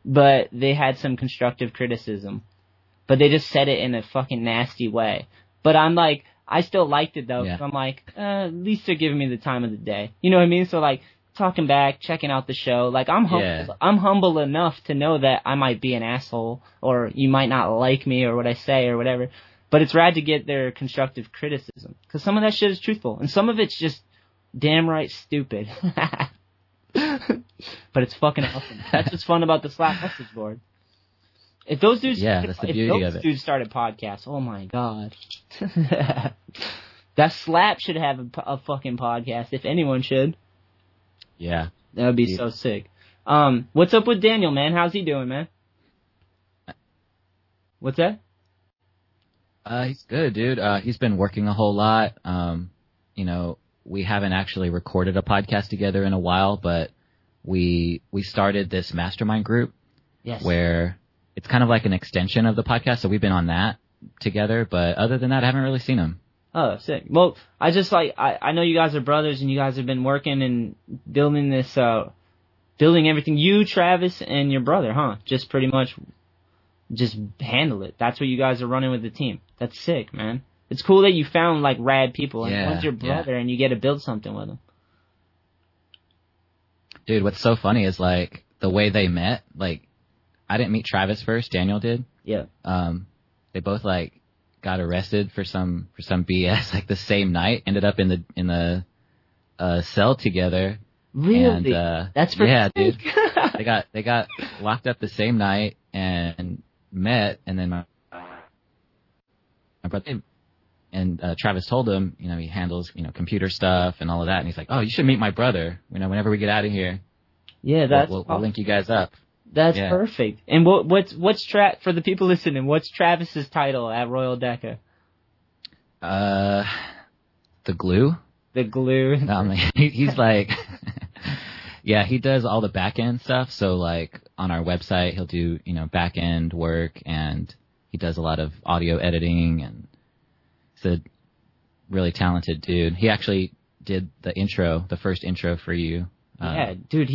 but they had some constructive criticism. But they just said it in a fucking nasty way. But I'm like, I still liked it, though. Yeah. I'm like, at least they're giving me the time of the day. You know what I mean? So, like, talking back, checking out the show. Like, I'm humble enough to know that I might be an asshole, or you might not like me or what I say or whatever. But it's rad to get their constructive criticism, because some of that shit is truthful. And some of it's just damn right stupid. But it's fucking awesome. That's what's fun about the Slack message board. If those dudes, that's the beauty of it. If those dudes started podcasts, oh my god, that Slap should have a fucking podcast. If anyone should, yeah, that would be so sick. What's up with Daniel, man? How's he doing, man? What's that? He's good, dude. He's been working a whole lot. You know, we haven't actually recorded a podcast together in a while, but we started this mastermind group, where it's kind of like an extension of the podcast, so we've been on that together. But other than that, I haven't really seen him. Oh, sick. Well, I just, like, I know you guys are brothers, and you guys have been working and building this, building everything. You, Travis, and your brother, huh? Just pretty much just handle it. That's what you guys are running with the team. That's sick, man. It's cool that you found, like, rad people. And one's your brother, and you get to build something with him. Dude, what's so funny is, like, the way they met, like, I didn't meet Travis first. Daniel did. Yeah. They both, like, got arrested for some BS, like, the same night. Ended up in the cell together. Really? And, that's pretty sick. Dude. They got locked up the same night and met, and then my brother and Travis told him, you know, he handles, you know, computer stuff and all of that, and he's like, oh, you should meet my brother. You know, whenever we get out of here, we'll link you guys up. That's perfect. And what's for the people listening, what's Travis's title at Royal Deca? The Glue. The Glue. No, I mean, he's like, he does all the back end stuff. So, like, on our website, he'll do, you know, back end work, and he does a lot of audio editing, and he's a really talented dude. He actually did the first intro for you. Yeah, dude,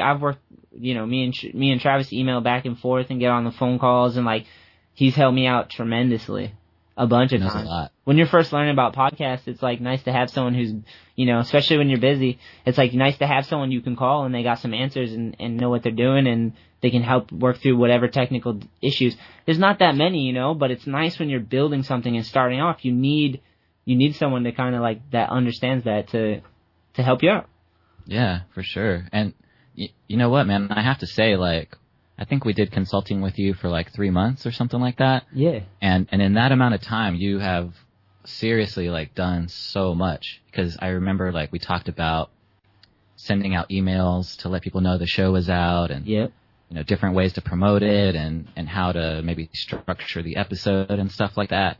I've worked, you know, me and Travis email back and forth and get on the phone calls, and, like, he's helped me out tremendously. a bunch of times. That's a lot. When you're first learning about podcasts, it's like nice to have someone who's, you know, especially when you're busy, it's like nice to have someone you can call and they got some answers and know what they're doing and they can help work through whatever technical issues. There's not that many, you know, but it's nice when you're building something and starting off. You need someone to kind of like that understands that to help you out. Yeah, for sure. And you know what, man? I have to say, like, I think we did consulting with you for like 3 months or something like that. Yeah. And in that amount of time, you have seriously like done so much, because I remember like we talked about sending out emails to let people know the show was out and, yep, you know, different ways to promote it and how to maybe structure the episode and stuff like that.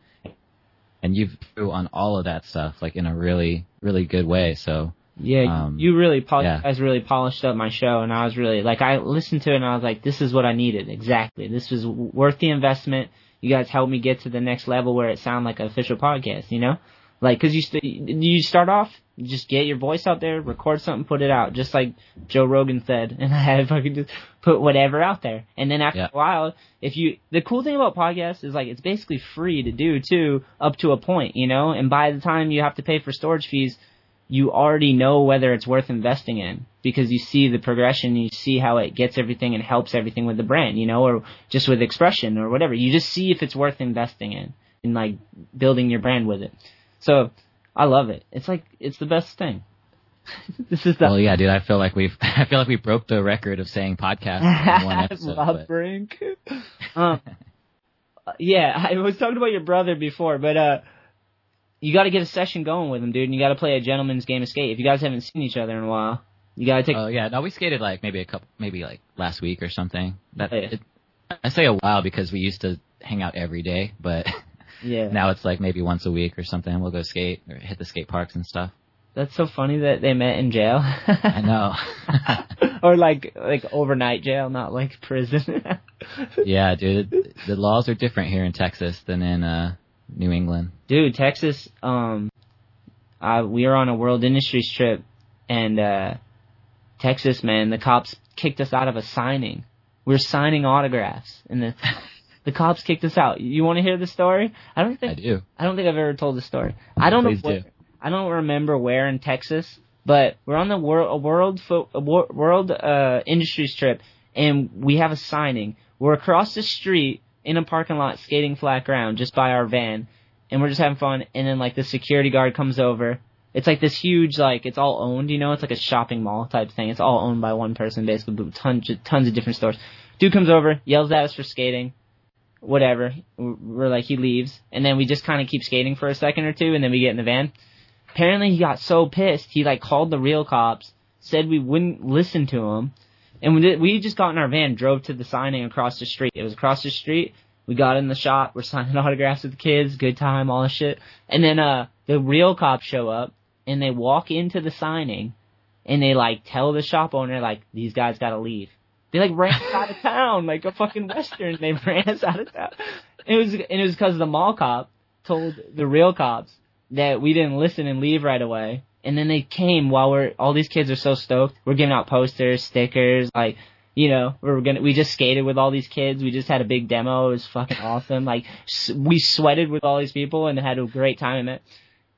And you've through on all of that stuff like in a really, really good way. So. Yeah, you really guys really polished up my show, and I was really, like, I listened to it, and I was like, this is what I needed, exactly. This was worth the investment. You guys helped me get to the next level where it sounded like an official podcast, you know? Like, because you start off, you just get your voice out there, record something, put it out, just like Joe Rogan said, and I had fucking just put whatever out there. And then after a while, the cool thing about podcasts is, like, it's basically free to do, too, up to a point, you know? And by the time you have to pay for storage fees, you already know whether it's worth investing in, because you see the progression, you see how it gets everything and helps everything with the brand, you know, or just with expression or whatever. You just see if it's worth investing in and like building your brand with it. So I love it. It's like, it's the best thing. Well, yeah, dude, I feel like we broke the record of saying podcast in one episode. Rob Brink. Yeah, I was talking about your brother before, but, you got to get a session going with him, dude, and you got to play a gentleman's game of skate. If you guys haven't seen each other in a while, you got to take. Oh yeah, no, we skated like maybe last week or something. I say a while because we used to hang out every day, but yeah, now it's like maybe once a week or something. We'll go skate or hit the skate parks and stuff. That's so funny that they met in jail. I know. Or like overnight jail, not like prison. Yeah, dude, the laws are different here in Texas than in New England. Dude, Texas, we were on a World Industries trip, and Texas, man, the cops kicked us out of a signing. We were signing autographs, and the cops kicked us out. You want to hear the story? I don't think I've ever told the story. I don't remember where in Texas, but we're on the World Industries trip, and we have a signing. We're across the street in a parking lot skating flat ground just by our van, and we're just having fun, and then like the security guard comes over. It's like this huge, like, it's all owned, you know, it's like a shopping mall type thing. It's all owned by one person basically, but tons of different stores. Dude comes over, yells at us for skating, whatever. We're like, he leaves, and then we just kind of keep skating for a second or two, and then we get in the van. Apparently he got so pissed he like called the real cops, said we wouldn't listen to him. And we just got in our van, drove to the signing across the street. It was across the street. We got in the shop. We're signing autographs with the kids. Good time, all this shit. And then the real cops show up, and they walk into the signing, and they, like, tell the shop owner, like, these guys got to leave. They, like, ran us out of town like a fucking Western. They ran us out of town. It was because the mall cop told the real cops that we didn't listen and leave right away. And then they came while all these kids are so stoked. We're giving out posters, stickers, like, you know, we just skated with all these kids. We just had a big demo. It was fucking awesome. Like, we sweated with all these people and had a great time in it.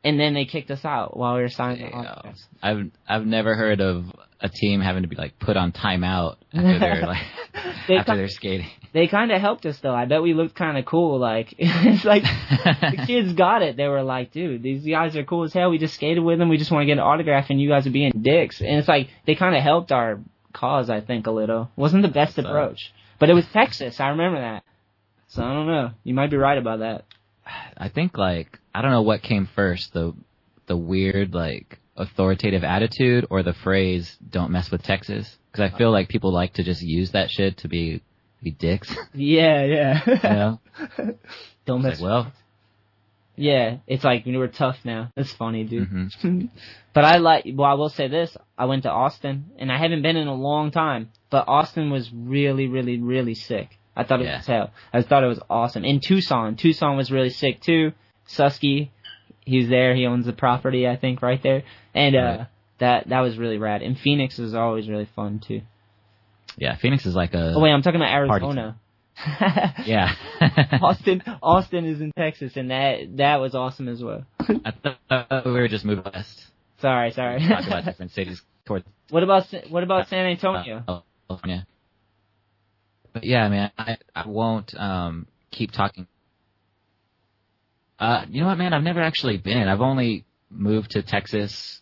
And then they kicked us out while we were signing autographs. I've never heard of a team having to be like put on timeout after their their skating. They kind of helped us though. I bet we looked kind of cool. Like, it's like the kids got it. They were like, "Dude, these guys are cool as hell. We just skated with them. We just want to get an autograph, and you guys are being dicks." And it's like they kind of helped our cause, I think, a little. Wasn't the best approach, but it was Texas. I remember that. So I don't know. You might be right about that. I think, like, I don't know what came first, the weird, like, authoritative attitude or the phrase, don't mess with Texas. Because I feel like people like to just use that shit to be dicks. Yeah, yeah. You know? Don't mess with Yeah, it's like, we're tough now. That's funny, dude. Mm-hmm. But I will say this. I went to Austin, and I haven't been in a long time, but Austin was really, really, really sick. I thought it was hell. I thought it was awesome. And Tucson was really sick too. Susky, he's there. He owns the property, I think, right there. And that was really rad. And Phoenix is always really fun too. Yeah, Phoenix is like a. Oh wait, I'm talking about Arizona. Yeah. Austin is in Texas, and that was awesome as well. I thought we were just moving west. Sorry. We talked about different cities. What about San Antonio? California. But yeah, man, I won't keep talking. You know what, man? I've never actually been. I've only moved to Texas.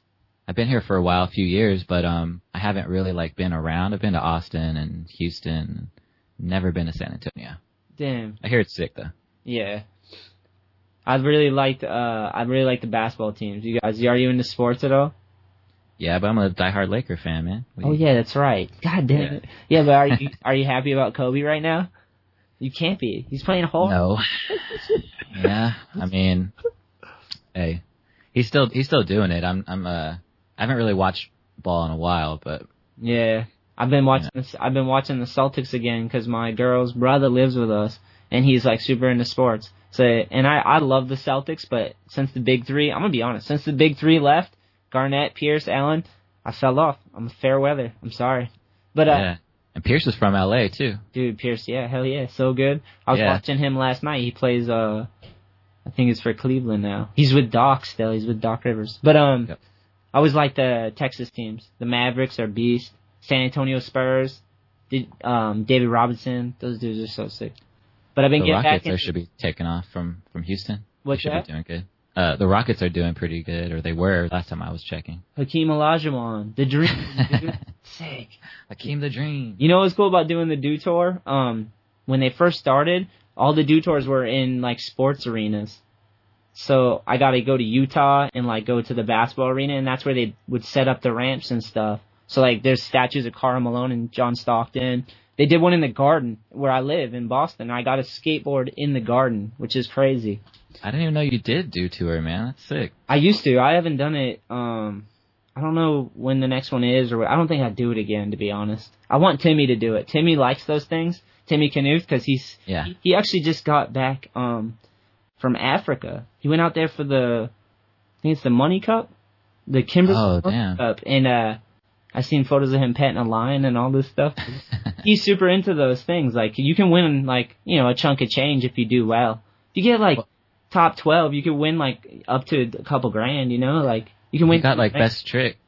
I've been here for a while, a few years, but I haven't really been around. I've been to Austin and Houston. Never been to San Antonio. Damn. I hear it's sick though. Yeah. I really liked the basketball teams. You guys, are you into sports at all? Yeah, but I'm a diehard Laker fan, man. Oh yeah, that's right. God damn it. Yeah, but are you happy about Kobe right now? You can't be. He's playing hard. No. Yeah, I mean, hey, he's still doing it. I haven't really watched ball in a while, but yeah. I've been watching the Celtics again because my girl's brother lives with us, and he's super into sports. So, and I love the Celtics, but since the big three, I'm gonna be honest, since the big three left, Garnett, Pierce, Allen, I fell off. I'm fair weather. I'm sorry, but yeah. And Pierce is from LA too. Dude, Pierce, yeah, hell yeah, so good. I was watching him last night. He plays I think it's for Cleveland now. He's with Doc still. He's with Doc Rivers. But yep. I always like the Texas teams. The Mavericks are beast. San Antonio Spurs, David Robinson, those dudes are so sick. But I've been getting back into the Rockets. They should be taking off from Houston. What's that? They should be doing good. The Rockets are doing pretty good, or they were last time I was checking. Hakeem Olajuwon, the dream, dude. Sick. Hakeem the dream. You know what's cool about doing the Dew Tour? When they first started, all the Dew Tours were in sports arenas. So I got to go to Utah and go to the basketball arena, and that's where they would set up the ramps and stuff. So, there's statues of Karl Malone and John Stockton. They did one in the garden where I live in Boston. I got a skateboard in the garden, which is crazy. I didn't even know you did Dew Tour, man. That's sick. I used to. I haven't done it. I don't know when the next one is, or I don't think I'd do it again, to be honest. I want Timmy to do it. Timmy likes those things. Timmy Knuth, because he actually just got back from Africa. He went out there for I think it's the Money Cup, the Kimberly Cup, and I've seen photos of him petting a lion and all this stuff. He's super into those things. You can win, a chunk of change if you do well. If you get, top 12, you can win, up to a couple grand, you can win. He got, best trick.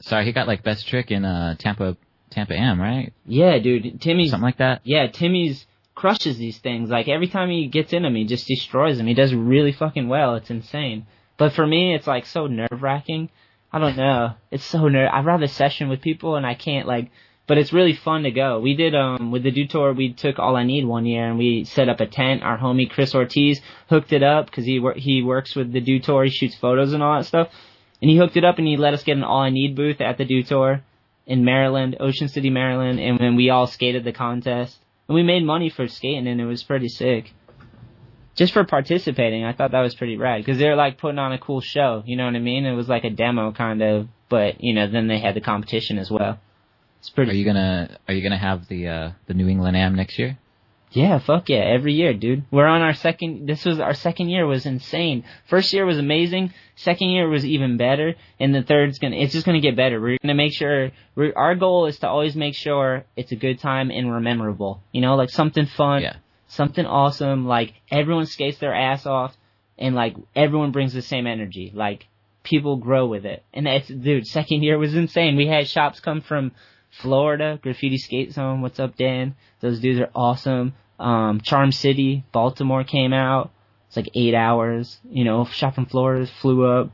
Sorry, he got, best trick in Tampa M, right? Yeah, dude. Timmy's... Something like that? Yeah, Timmy's crushes these things. Every time he gets in them, he just destroys them. He does really fucking well. It's insane. But for me, it's, so nerve-wracking. I don't know. It's so nerd. I'd rather session with people, and I can't, but it's really fun to go. We did, with the Dew Tour, we took All I Need one year, and we set up a tent. Our homie Chris Ortiz hooked it up, because he works with the Dew Tour. He shoots photos and all that stuff. And he hooked it up, and he let us get an All I Need booth at the Dew Tour in Maryland, Ocean City, Maryland, and then we all skated the contest. And we made money for skating, and it was pretty sick. Just for participating, I thought that was pretty rad, because they were, putting on a cool show, you know what I mean? It was a demo, kind of, but, then they had the competition as well. It's pretty... Are you gonna have the New England Am next year? Yeah, fuck yeah, every year, dude. We're on our second... This was... Our second year was insane. First year was amazing, second year was even better, and the third's gonna... It's just gonna get better. We're gonna make sure... Our goal is to always make sure it's a good time and we're memorable. Something fun... Yeah. Something awesome, everyone skates their ass off, and, everyone brings the same energy. People grow with it. And that's, dude, second year was insane. We had shops come from Florida, Graffiti Skate Zone, what's up, Dan? Those dudes are awesome. Charm City, Baltimore came out. It's 8 hours. Shop from Florida flew up.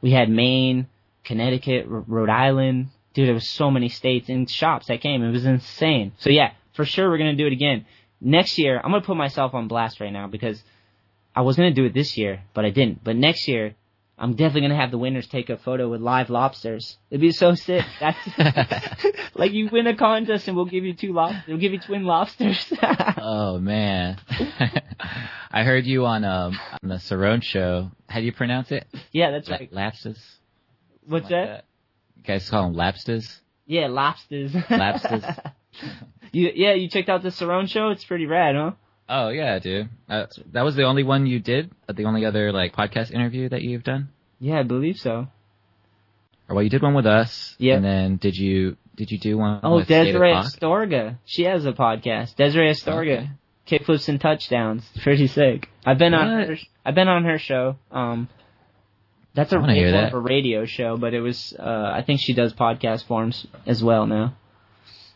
We had Maine, Connecticut, Rhode Island. Dude, there was so many states and shops that came. It was insane. So, yeah, for sure we're going to do it again. Next year, I'm going to put myself on blast right now because I was going to do it this year, but I didn't. But next year, I'm definitely going to have the winners take a photo with live lobsters. It'd be so sick. That's you win a contest and we'll give you we'll give you twin lobsters. Oh, man. I heard you on the Cerrone show. How do you pronounce it? Yeah, that's right. Lapses. What's that? You guys call them Lapses? Yeah, Lapses. Lapses. You checked out the Cerrone show? It's pretty rad, huh? Oh, yeah, dude. That was the only one you did? The only other, podcast interview that you've done? Yeah, I believe so. Well, you did one with us. Yeah. And then did you do one with Desiree Astorga. She has a podcast. Desiree Astorga. Okay. kickflips and touchdowns. Pretty sick. I've been on her show. That's a really more of a radio show, but it was I think she does podcast forms as well now.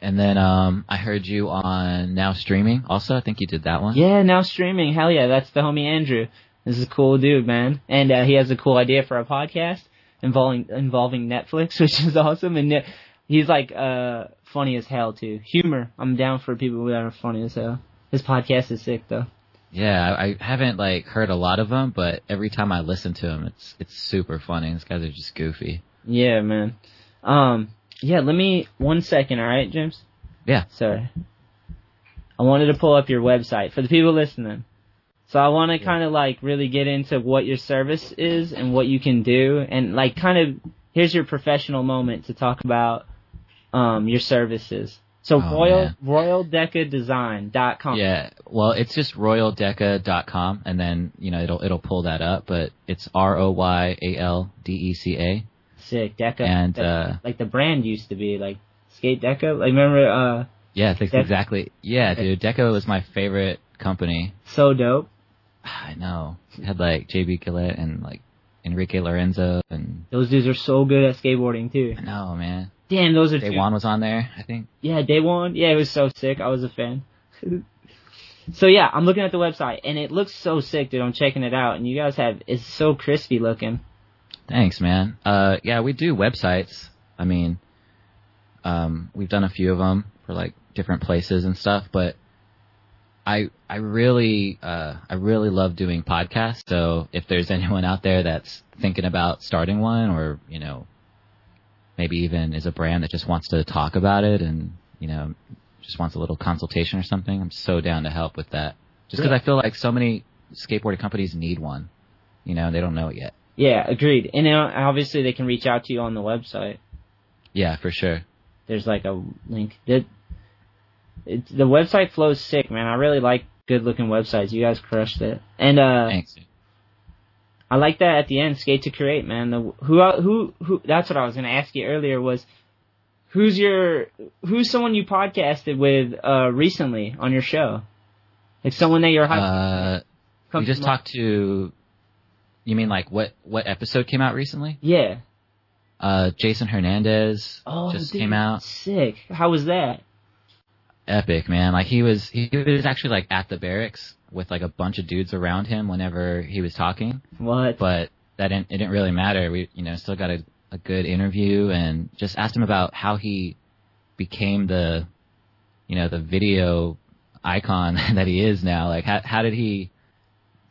And then I heard you on Now Streaming also. I think you did that one. Yeah, Now Streaming. Hell yeah, that's the homie Andrew. This is a cool dude, man. And he has a cool idea for a podcast involving Netflix, which is awesome. And he's like funny as hell too. Humor. I'm down for people that are funny as hell. His podcast is sick though. Yeah, I haven't like heard a lot of them, but every time I listen to them, it's super funny. These guys are just goofy. Yeah, man. Yeah, let me 1 second, all right, James? Yeah. Sorry. I wanted to pull up your website for the people listening. So I want to kind of like really get into what your service is and what you can do, and like kind of here's your professional moment to talk about your services. So royaldecadesign.com. Yeah, well, it's just royaldeca.com, and then you know it'll pull that up, but it's ROYALDECA. Sick, Deca, and like the brand used to be like Skate Deca. Like remember? Yeah, that's exactly. Yeah, dude, Deca was my favorite company. So dope. I know. It had like JB Gillette and like Enrique Lorenzo, and those dudes are so good at skateboarding too. I know, man. Damn, those are. Day 1 was on there, I think. Yeah, Day 1. Yeah, it was so sick. I was a fan. So yeah, I'm looking at the website and it looks so sick, dude. I'm checking it out, and you guys have it's so crispy looking. Thanks, man. Yeah, we do websites. I mean, we've done a few of them for like different places and stuff, but I really love doing podcasts. So if there's anyone out there that's thinking about starting one, or you know, maybe even is a brand that just wants to talk about it and you know just wants a little consultation or something, I'm so down to help with that. Just because I feel like so many skateboarding companies need one, you know, they don't know it yet. Yeah, agreed. And obviously they can reach out to you on the website. Yeah, for sure. There's like a link. The website flows sick, man. I really like good-looking websites. You guys crushed it. And thanks. I like that at the end, skate to create, man. Who? That's what I was gonna ask you earlier. Was who's someone you podcasted with recently on your show? Like someone that you're hyped. We just talked to. You mean like what episode came out recently? Yeah. Jason Hernandez just came out. Sick. How was that? Epic, man. Like he was actually like at the barracks with like a bunch of dudes around him whenever he was talking. What? But it didn't really matter. We still got a good interview, and just asked him about how he became the the video icon that he is now. Like how did he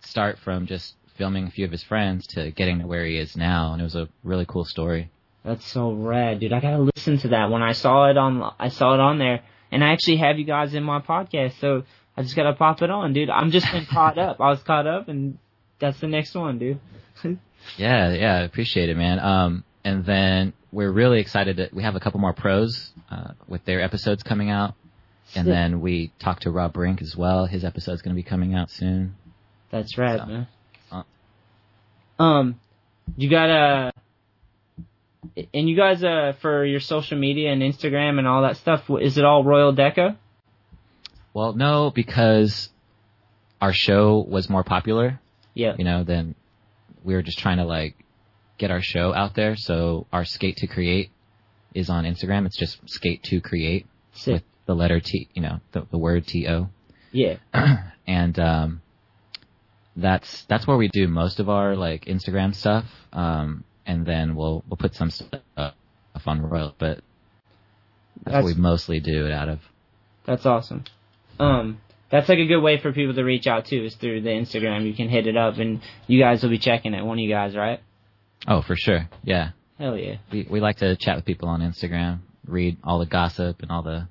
start from just filming a few of his friends to getting to where he is now, and it was a really cool story. That's so rad, dude. I gotta listen to that. When I saw it on there, and I actually have you guys in my podcast, so I just gotta pop it on, dude. I'm just been caught up. I was caught up, and that's the next one, dude. Yeah, appreciate it, man. And then we're really excited that we have a couple more pros with their episodes coming out, and then we talked to Rob Brink as well. His episode's gonna be coming out soon. That's rad, man. You gotta, and you guys, for your social media and Instagram and all that stuff, is it all Royal Deca? Well, no, because our show was more popular. Yeah. Then we were just trying to like get our show out there. So our Skate to Create is on Instagram. It's just Skate to Create with the letter T, the word TO. Yeah. And, that's where we do most of our like Instagram stuff, and then we'll put some stuff on Royal, but that's what we mostly do it out of. That's awesome. That's like a good way for people to reach out too, is through the Instagram. You can hit it up, and you guys will be checking it. One of you guys, right? Oh, for sure. Yeah. Hell yeah. We like to chat with people on Instagram, read all the gossip and all the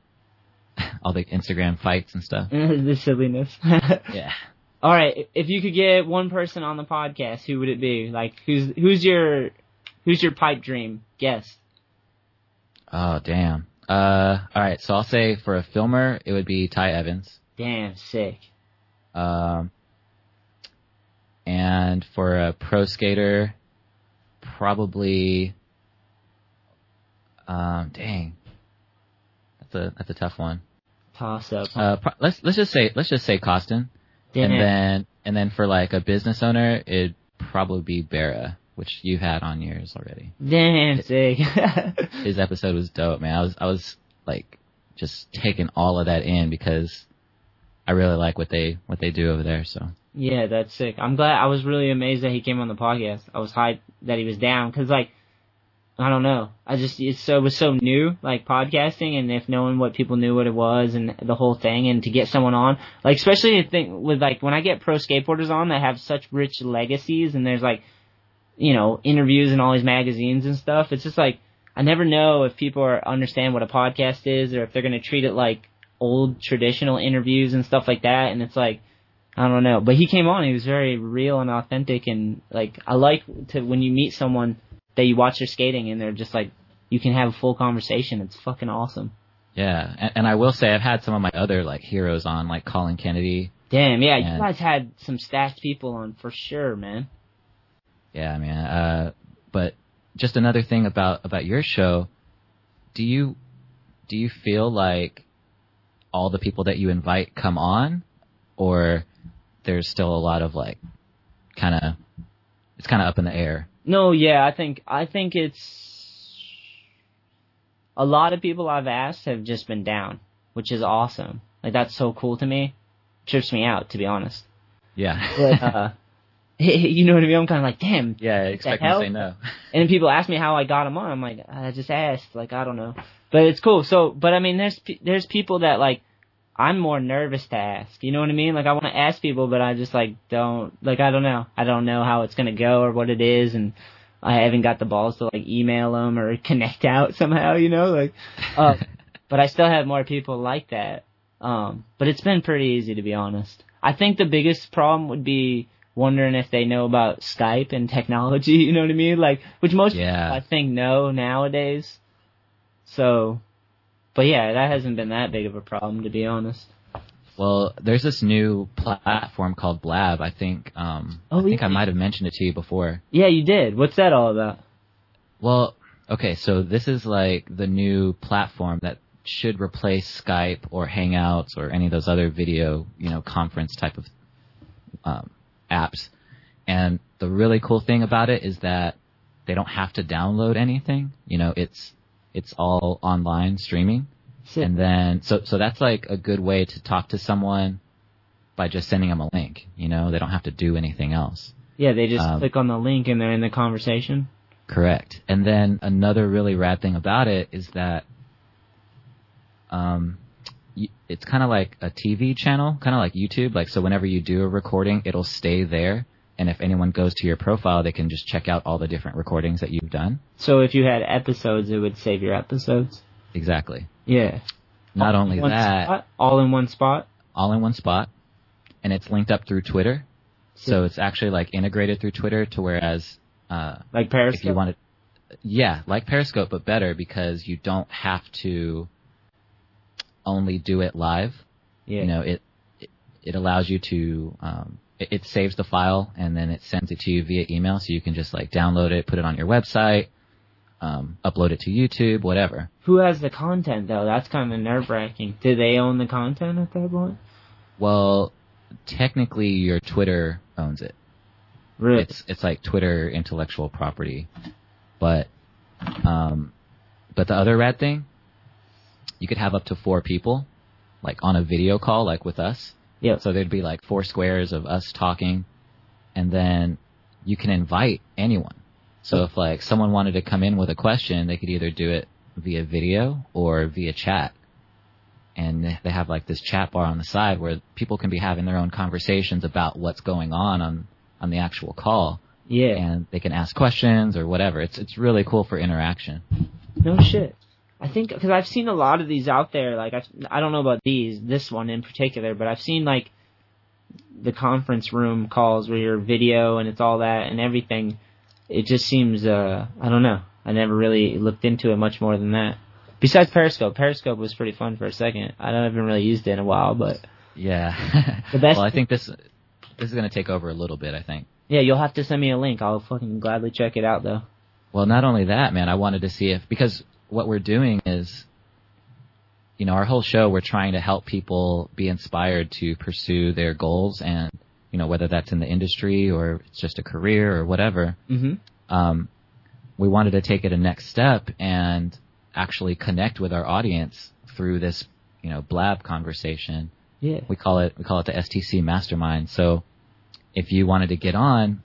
Instagram fights and stuff. The silliness. Yeah. All right, if you could get one person on the podcast, who would it be? Like, who's your pipe dream guest? Oh, damn. All right, so I'll say for a filmer, it would be Ty Evans. Damn, sick. And for a pro skater, probably. Dang, that's a tough one. Pass up. Let's just say Costin. And then for like a business owner, it'd probably be Barra, which you had on yours already. Damn sick. His episode was dope, man. I was like just taking all of that in because I really like what they do over there. So yeah, that's sick. I'm glad. I was really amazed that he came on the podcast. I was hyped that he was down because, like, I don't know. It was so new, like podcasting, and if knowing what people knew what it was and the whole thing, and to get someone on, like especially the thing with like when I get pro skateboarders on that have such rich legacies, and there's like, you know, interviews in all these magazines and stuff. It's just like I never know if people understand what a podcast is or if they're gonna treat it like old traditional interviews and stuff like that. And it's like, I don't know. But he came on. He was very real and authentic, and like I like to when you meet someone that you watch their skating and they're just like, you can have a full conversation. It's fucking awesome. Yeah, and I will say I've had some of my other like heroes on, like Colin Kennedy. Damn, yeah, you guys had some stacked people on for sure, man. Yeah, man. But just another thing about your show, do you feel like all the people that you invite come on, or there's still a lot of like it's kind of up in the air? No, yeah, I think it's a lot of people I've asked have just been down, which is awesome. Like that's so cool to me. Trips me out, to be honest. Yeah. But, you know what I mean? I'm kind of like, damn. Yeah, I expect them to say no. And then people ask me how I got them on. I'm like, I just asked. Like I don't know, but it's cool. So, but I mean, there's people that like I'm more nervous to ask. You know what I mean? Like I want to ask people, but I just like don't. Like I don't know. I don't know how it's gonna go or what it is, and I haven't got the balls to like email them or connect out somehow. You know, like. But I still have more people like that. But it's been pretty easy, to be honest. I think the biggest problem would be wondering if they know about Skype and technology. You know what I mean? Like, which most people I think know nowadays. So. But yeah, that hasn't been that big of a problem, to be honest. Well, there's this new platform called Blab. I think I might have mentioned it to you before. Yeah, you did. What's that all about? Well, okay, so this is like the new platform that should replace Skype or Hangouts or any of those other video, you know, conference type of apps. And the really cool thing about it is that they don't have to download anything. You know, it's all online streaming. Shit. And then, so that's like a good way to talk to someone by just sending them a link. You know, they don't have to do anything else. Yeah, they just click on the link and they're in the conversation. Correct. And then another really rad thing about it is that it's kind of like a TV channel, kind of like YouTube. Like, so whenever you do a recording, it'll stay there. And if anyone goes to your profile, they can just check out all the different recordings that you've done. So if you had episodes, it would save your episodes? Exactly. Yeah. Not only that. All in one spot? All in one spot. And it's linked up through Twitter. So it's actually like integrated through Twitter to whereas... like Periscope? If you wanted, yeah, like Periscope, but better because you don't have to only do it live. Yeah. You know, it allows you to... it saves the file and then it sends it to you via email, so you can just like download it, put it on your website, upload it to YouTube, whatever. Who has the content though? That's kind of nerve-wracking. Do they own the content at that point? Well, technically your Twitter owns it. Really? It's like Twitter intellectual property. But the other rad thing, you could have up to 4 people like on a video call like with us. Yep. So there'd be like 4 squares of us talking, and then you can invite anyone. So if like someone wanted to come in with a question, they could either do it via video or via chat. And they have like this chat bar on the side where people can be having their own conversations about what's going on the actual call. Yeah. And they can ask questions or whatever. It's really cool for interaction. No shit. I think, because I've seen a lot of these out there, like, I don't know about this one in particular, but I've seen, like, the conference room calls where your video and it's all that and everything. It just seems, I don't know. I never really looked into it much more than that. Besides Periscope. Periscope was pretty fun for a second. I haven't really used it in a while, but... Yeah. The best. Well, I think this is going to take over a little bit, I think. Yeah, you'll have to send me a link. I'll fucking gladly check it out, though. Well, not only that, man, I wanted to see if... Because... What we're doing is you know, our whole show, we're trying to help people be inspired to pursue their goals, and, you know, whether that's in the industry or it's just a career or whatever. Mm-hmm. We wanted to take it a next step and actually connect with our audience through this, you know, Blab conversation. Yeah. We call it the STC Mastermind. So if you wanted to get on,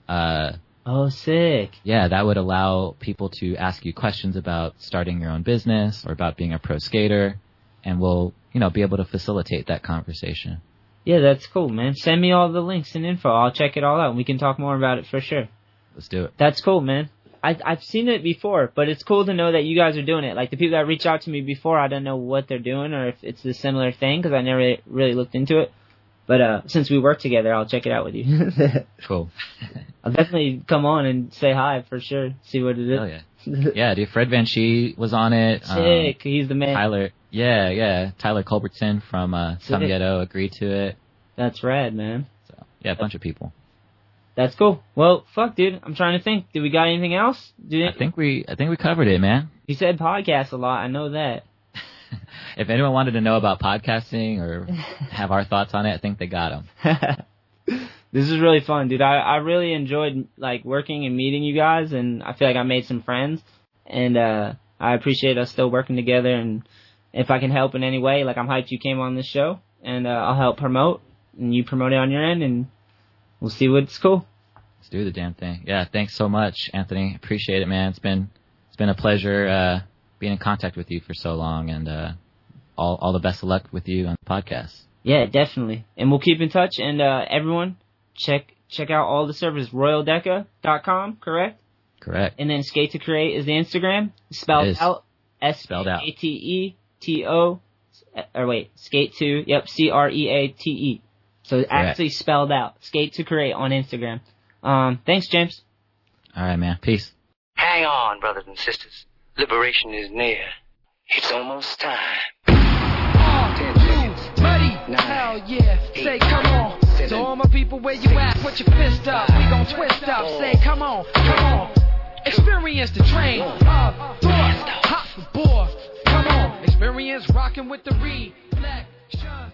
oh, sick. Yeah, that would allow people to ask you questions about starting your own business or about being a pro skater, and we'll, you know, be able to facilitate that conversation. Yeah, that's cool, man. Send me all the links and info. I'll check it all out, and we can talk more about it for sure. Let's do it. That's cool, man. I've seen it before, but it's cool to know that you guys are doing it. Like, the people that reach out to me before, I don't know what they're doing or if it's a similar thing, because I never really looked into it. But since we work together, I'll check it out with you. Cool. I'll definitely come on and say hi for sure. See what it is. Hell yeah. Yeah, dude. Fred Van Shee was on it. Sick. He's the man. Tyler. Yeah, yeah. Tyler Culbertson from Some Ghetto agreed to it. That's rad, man. So, yeah, a bunch of people. That's cool. Well, fuck, dude. I'm trying to think. Do we got anything else? I think we covered it, man. You said podcast a lot. I know that. If anyone wanted to know about podcasting or have our thoughts on it, I think they got them. This is really fun, dude. I really enjoyed, like, working and meeting you guys, and I feel like I made some friends, and I appreciate us still working together, and if I can help in any way, like, I'm hyped you came on this show, and I'll help promote, and you promote it on your end, and we'll see what's cool. Let's do the damn thing. Yeah, thanks so much, Anthony. Appreciate it, man. It's been a pleasure being in contact with you for so long, and all the best of luck with you on the podcast. Yeah, definitely. And we'll keep in touch, and everyone check out all the services. royaldeca.com, correct? Correct. And then Skate to Create is the Instagram. Spelled out SKATETO, or wait, Skate to, yep, CREATE. So it's actually spelled out, Skate to Create on Instagram. Thanks, James. All right, man. Peace. Hang on, brothers and sisters. Liberation is near. It's almost time. 10 seconds. Ready? 9. Hell yeah. 8, say come on. 7, to all my people, where you 6, at? Put your fist up. 5, we gon' twist up. 4, say come on. Come on. 2, experience the train. 1, up. Hop the board. Come on. Experience rocking with the reflection.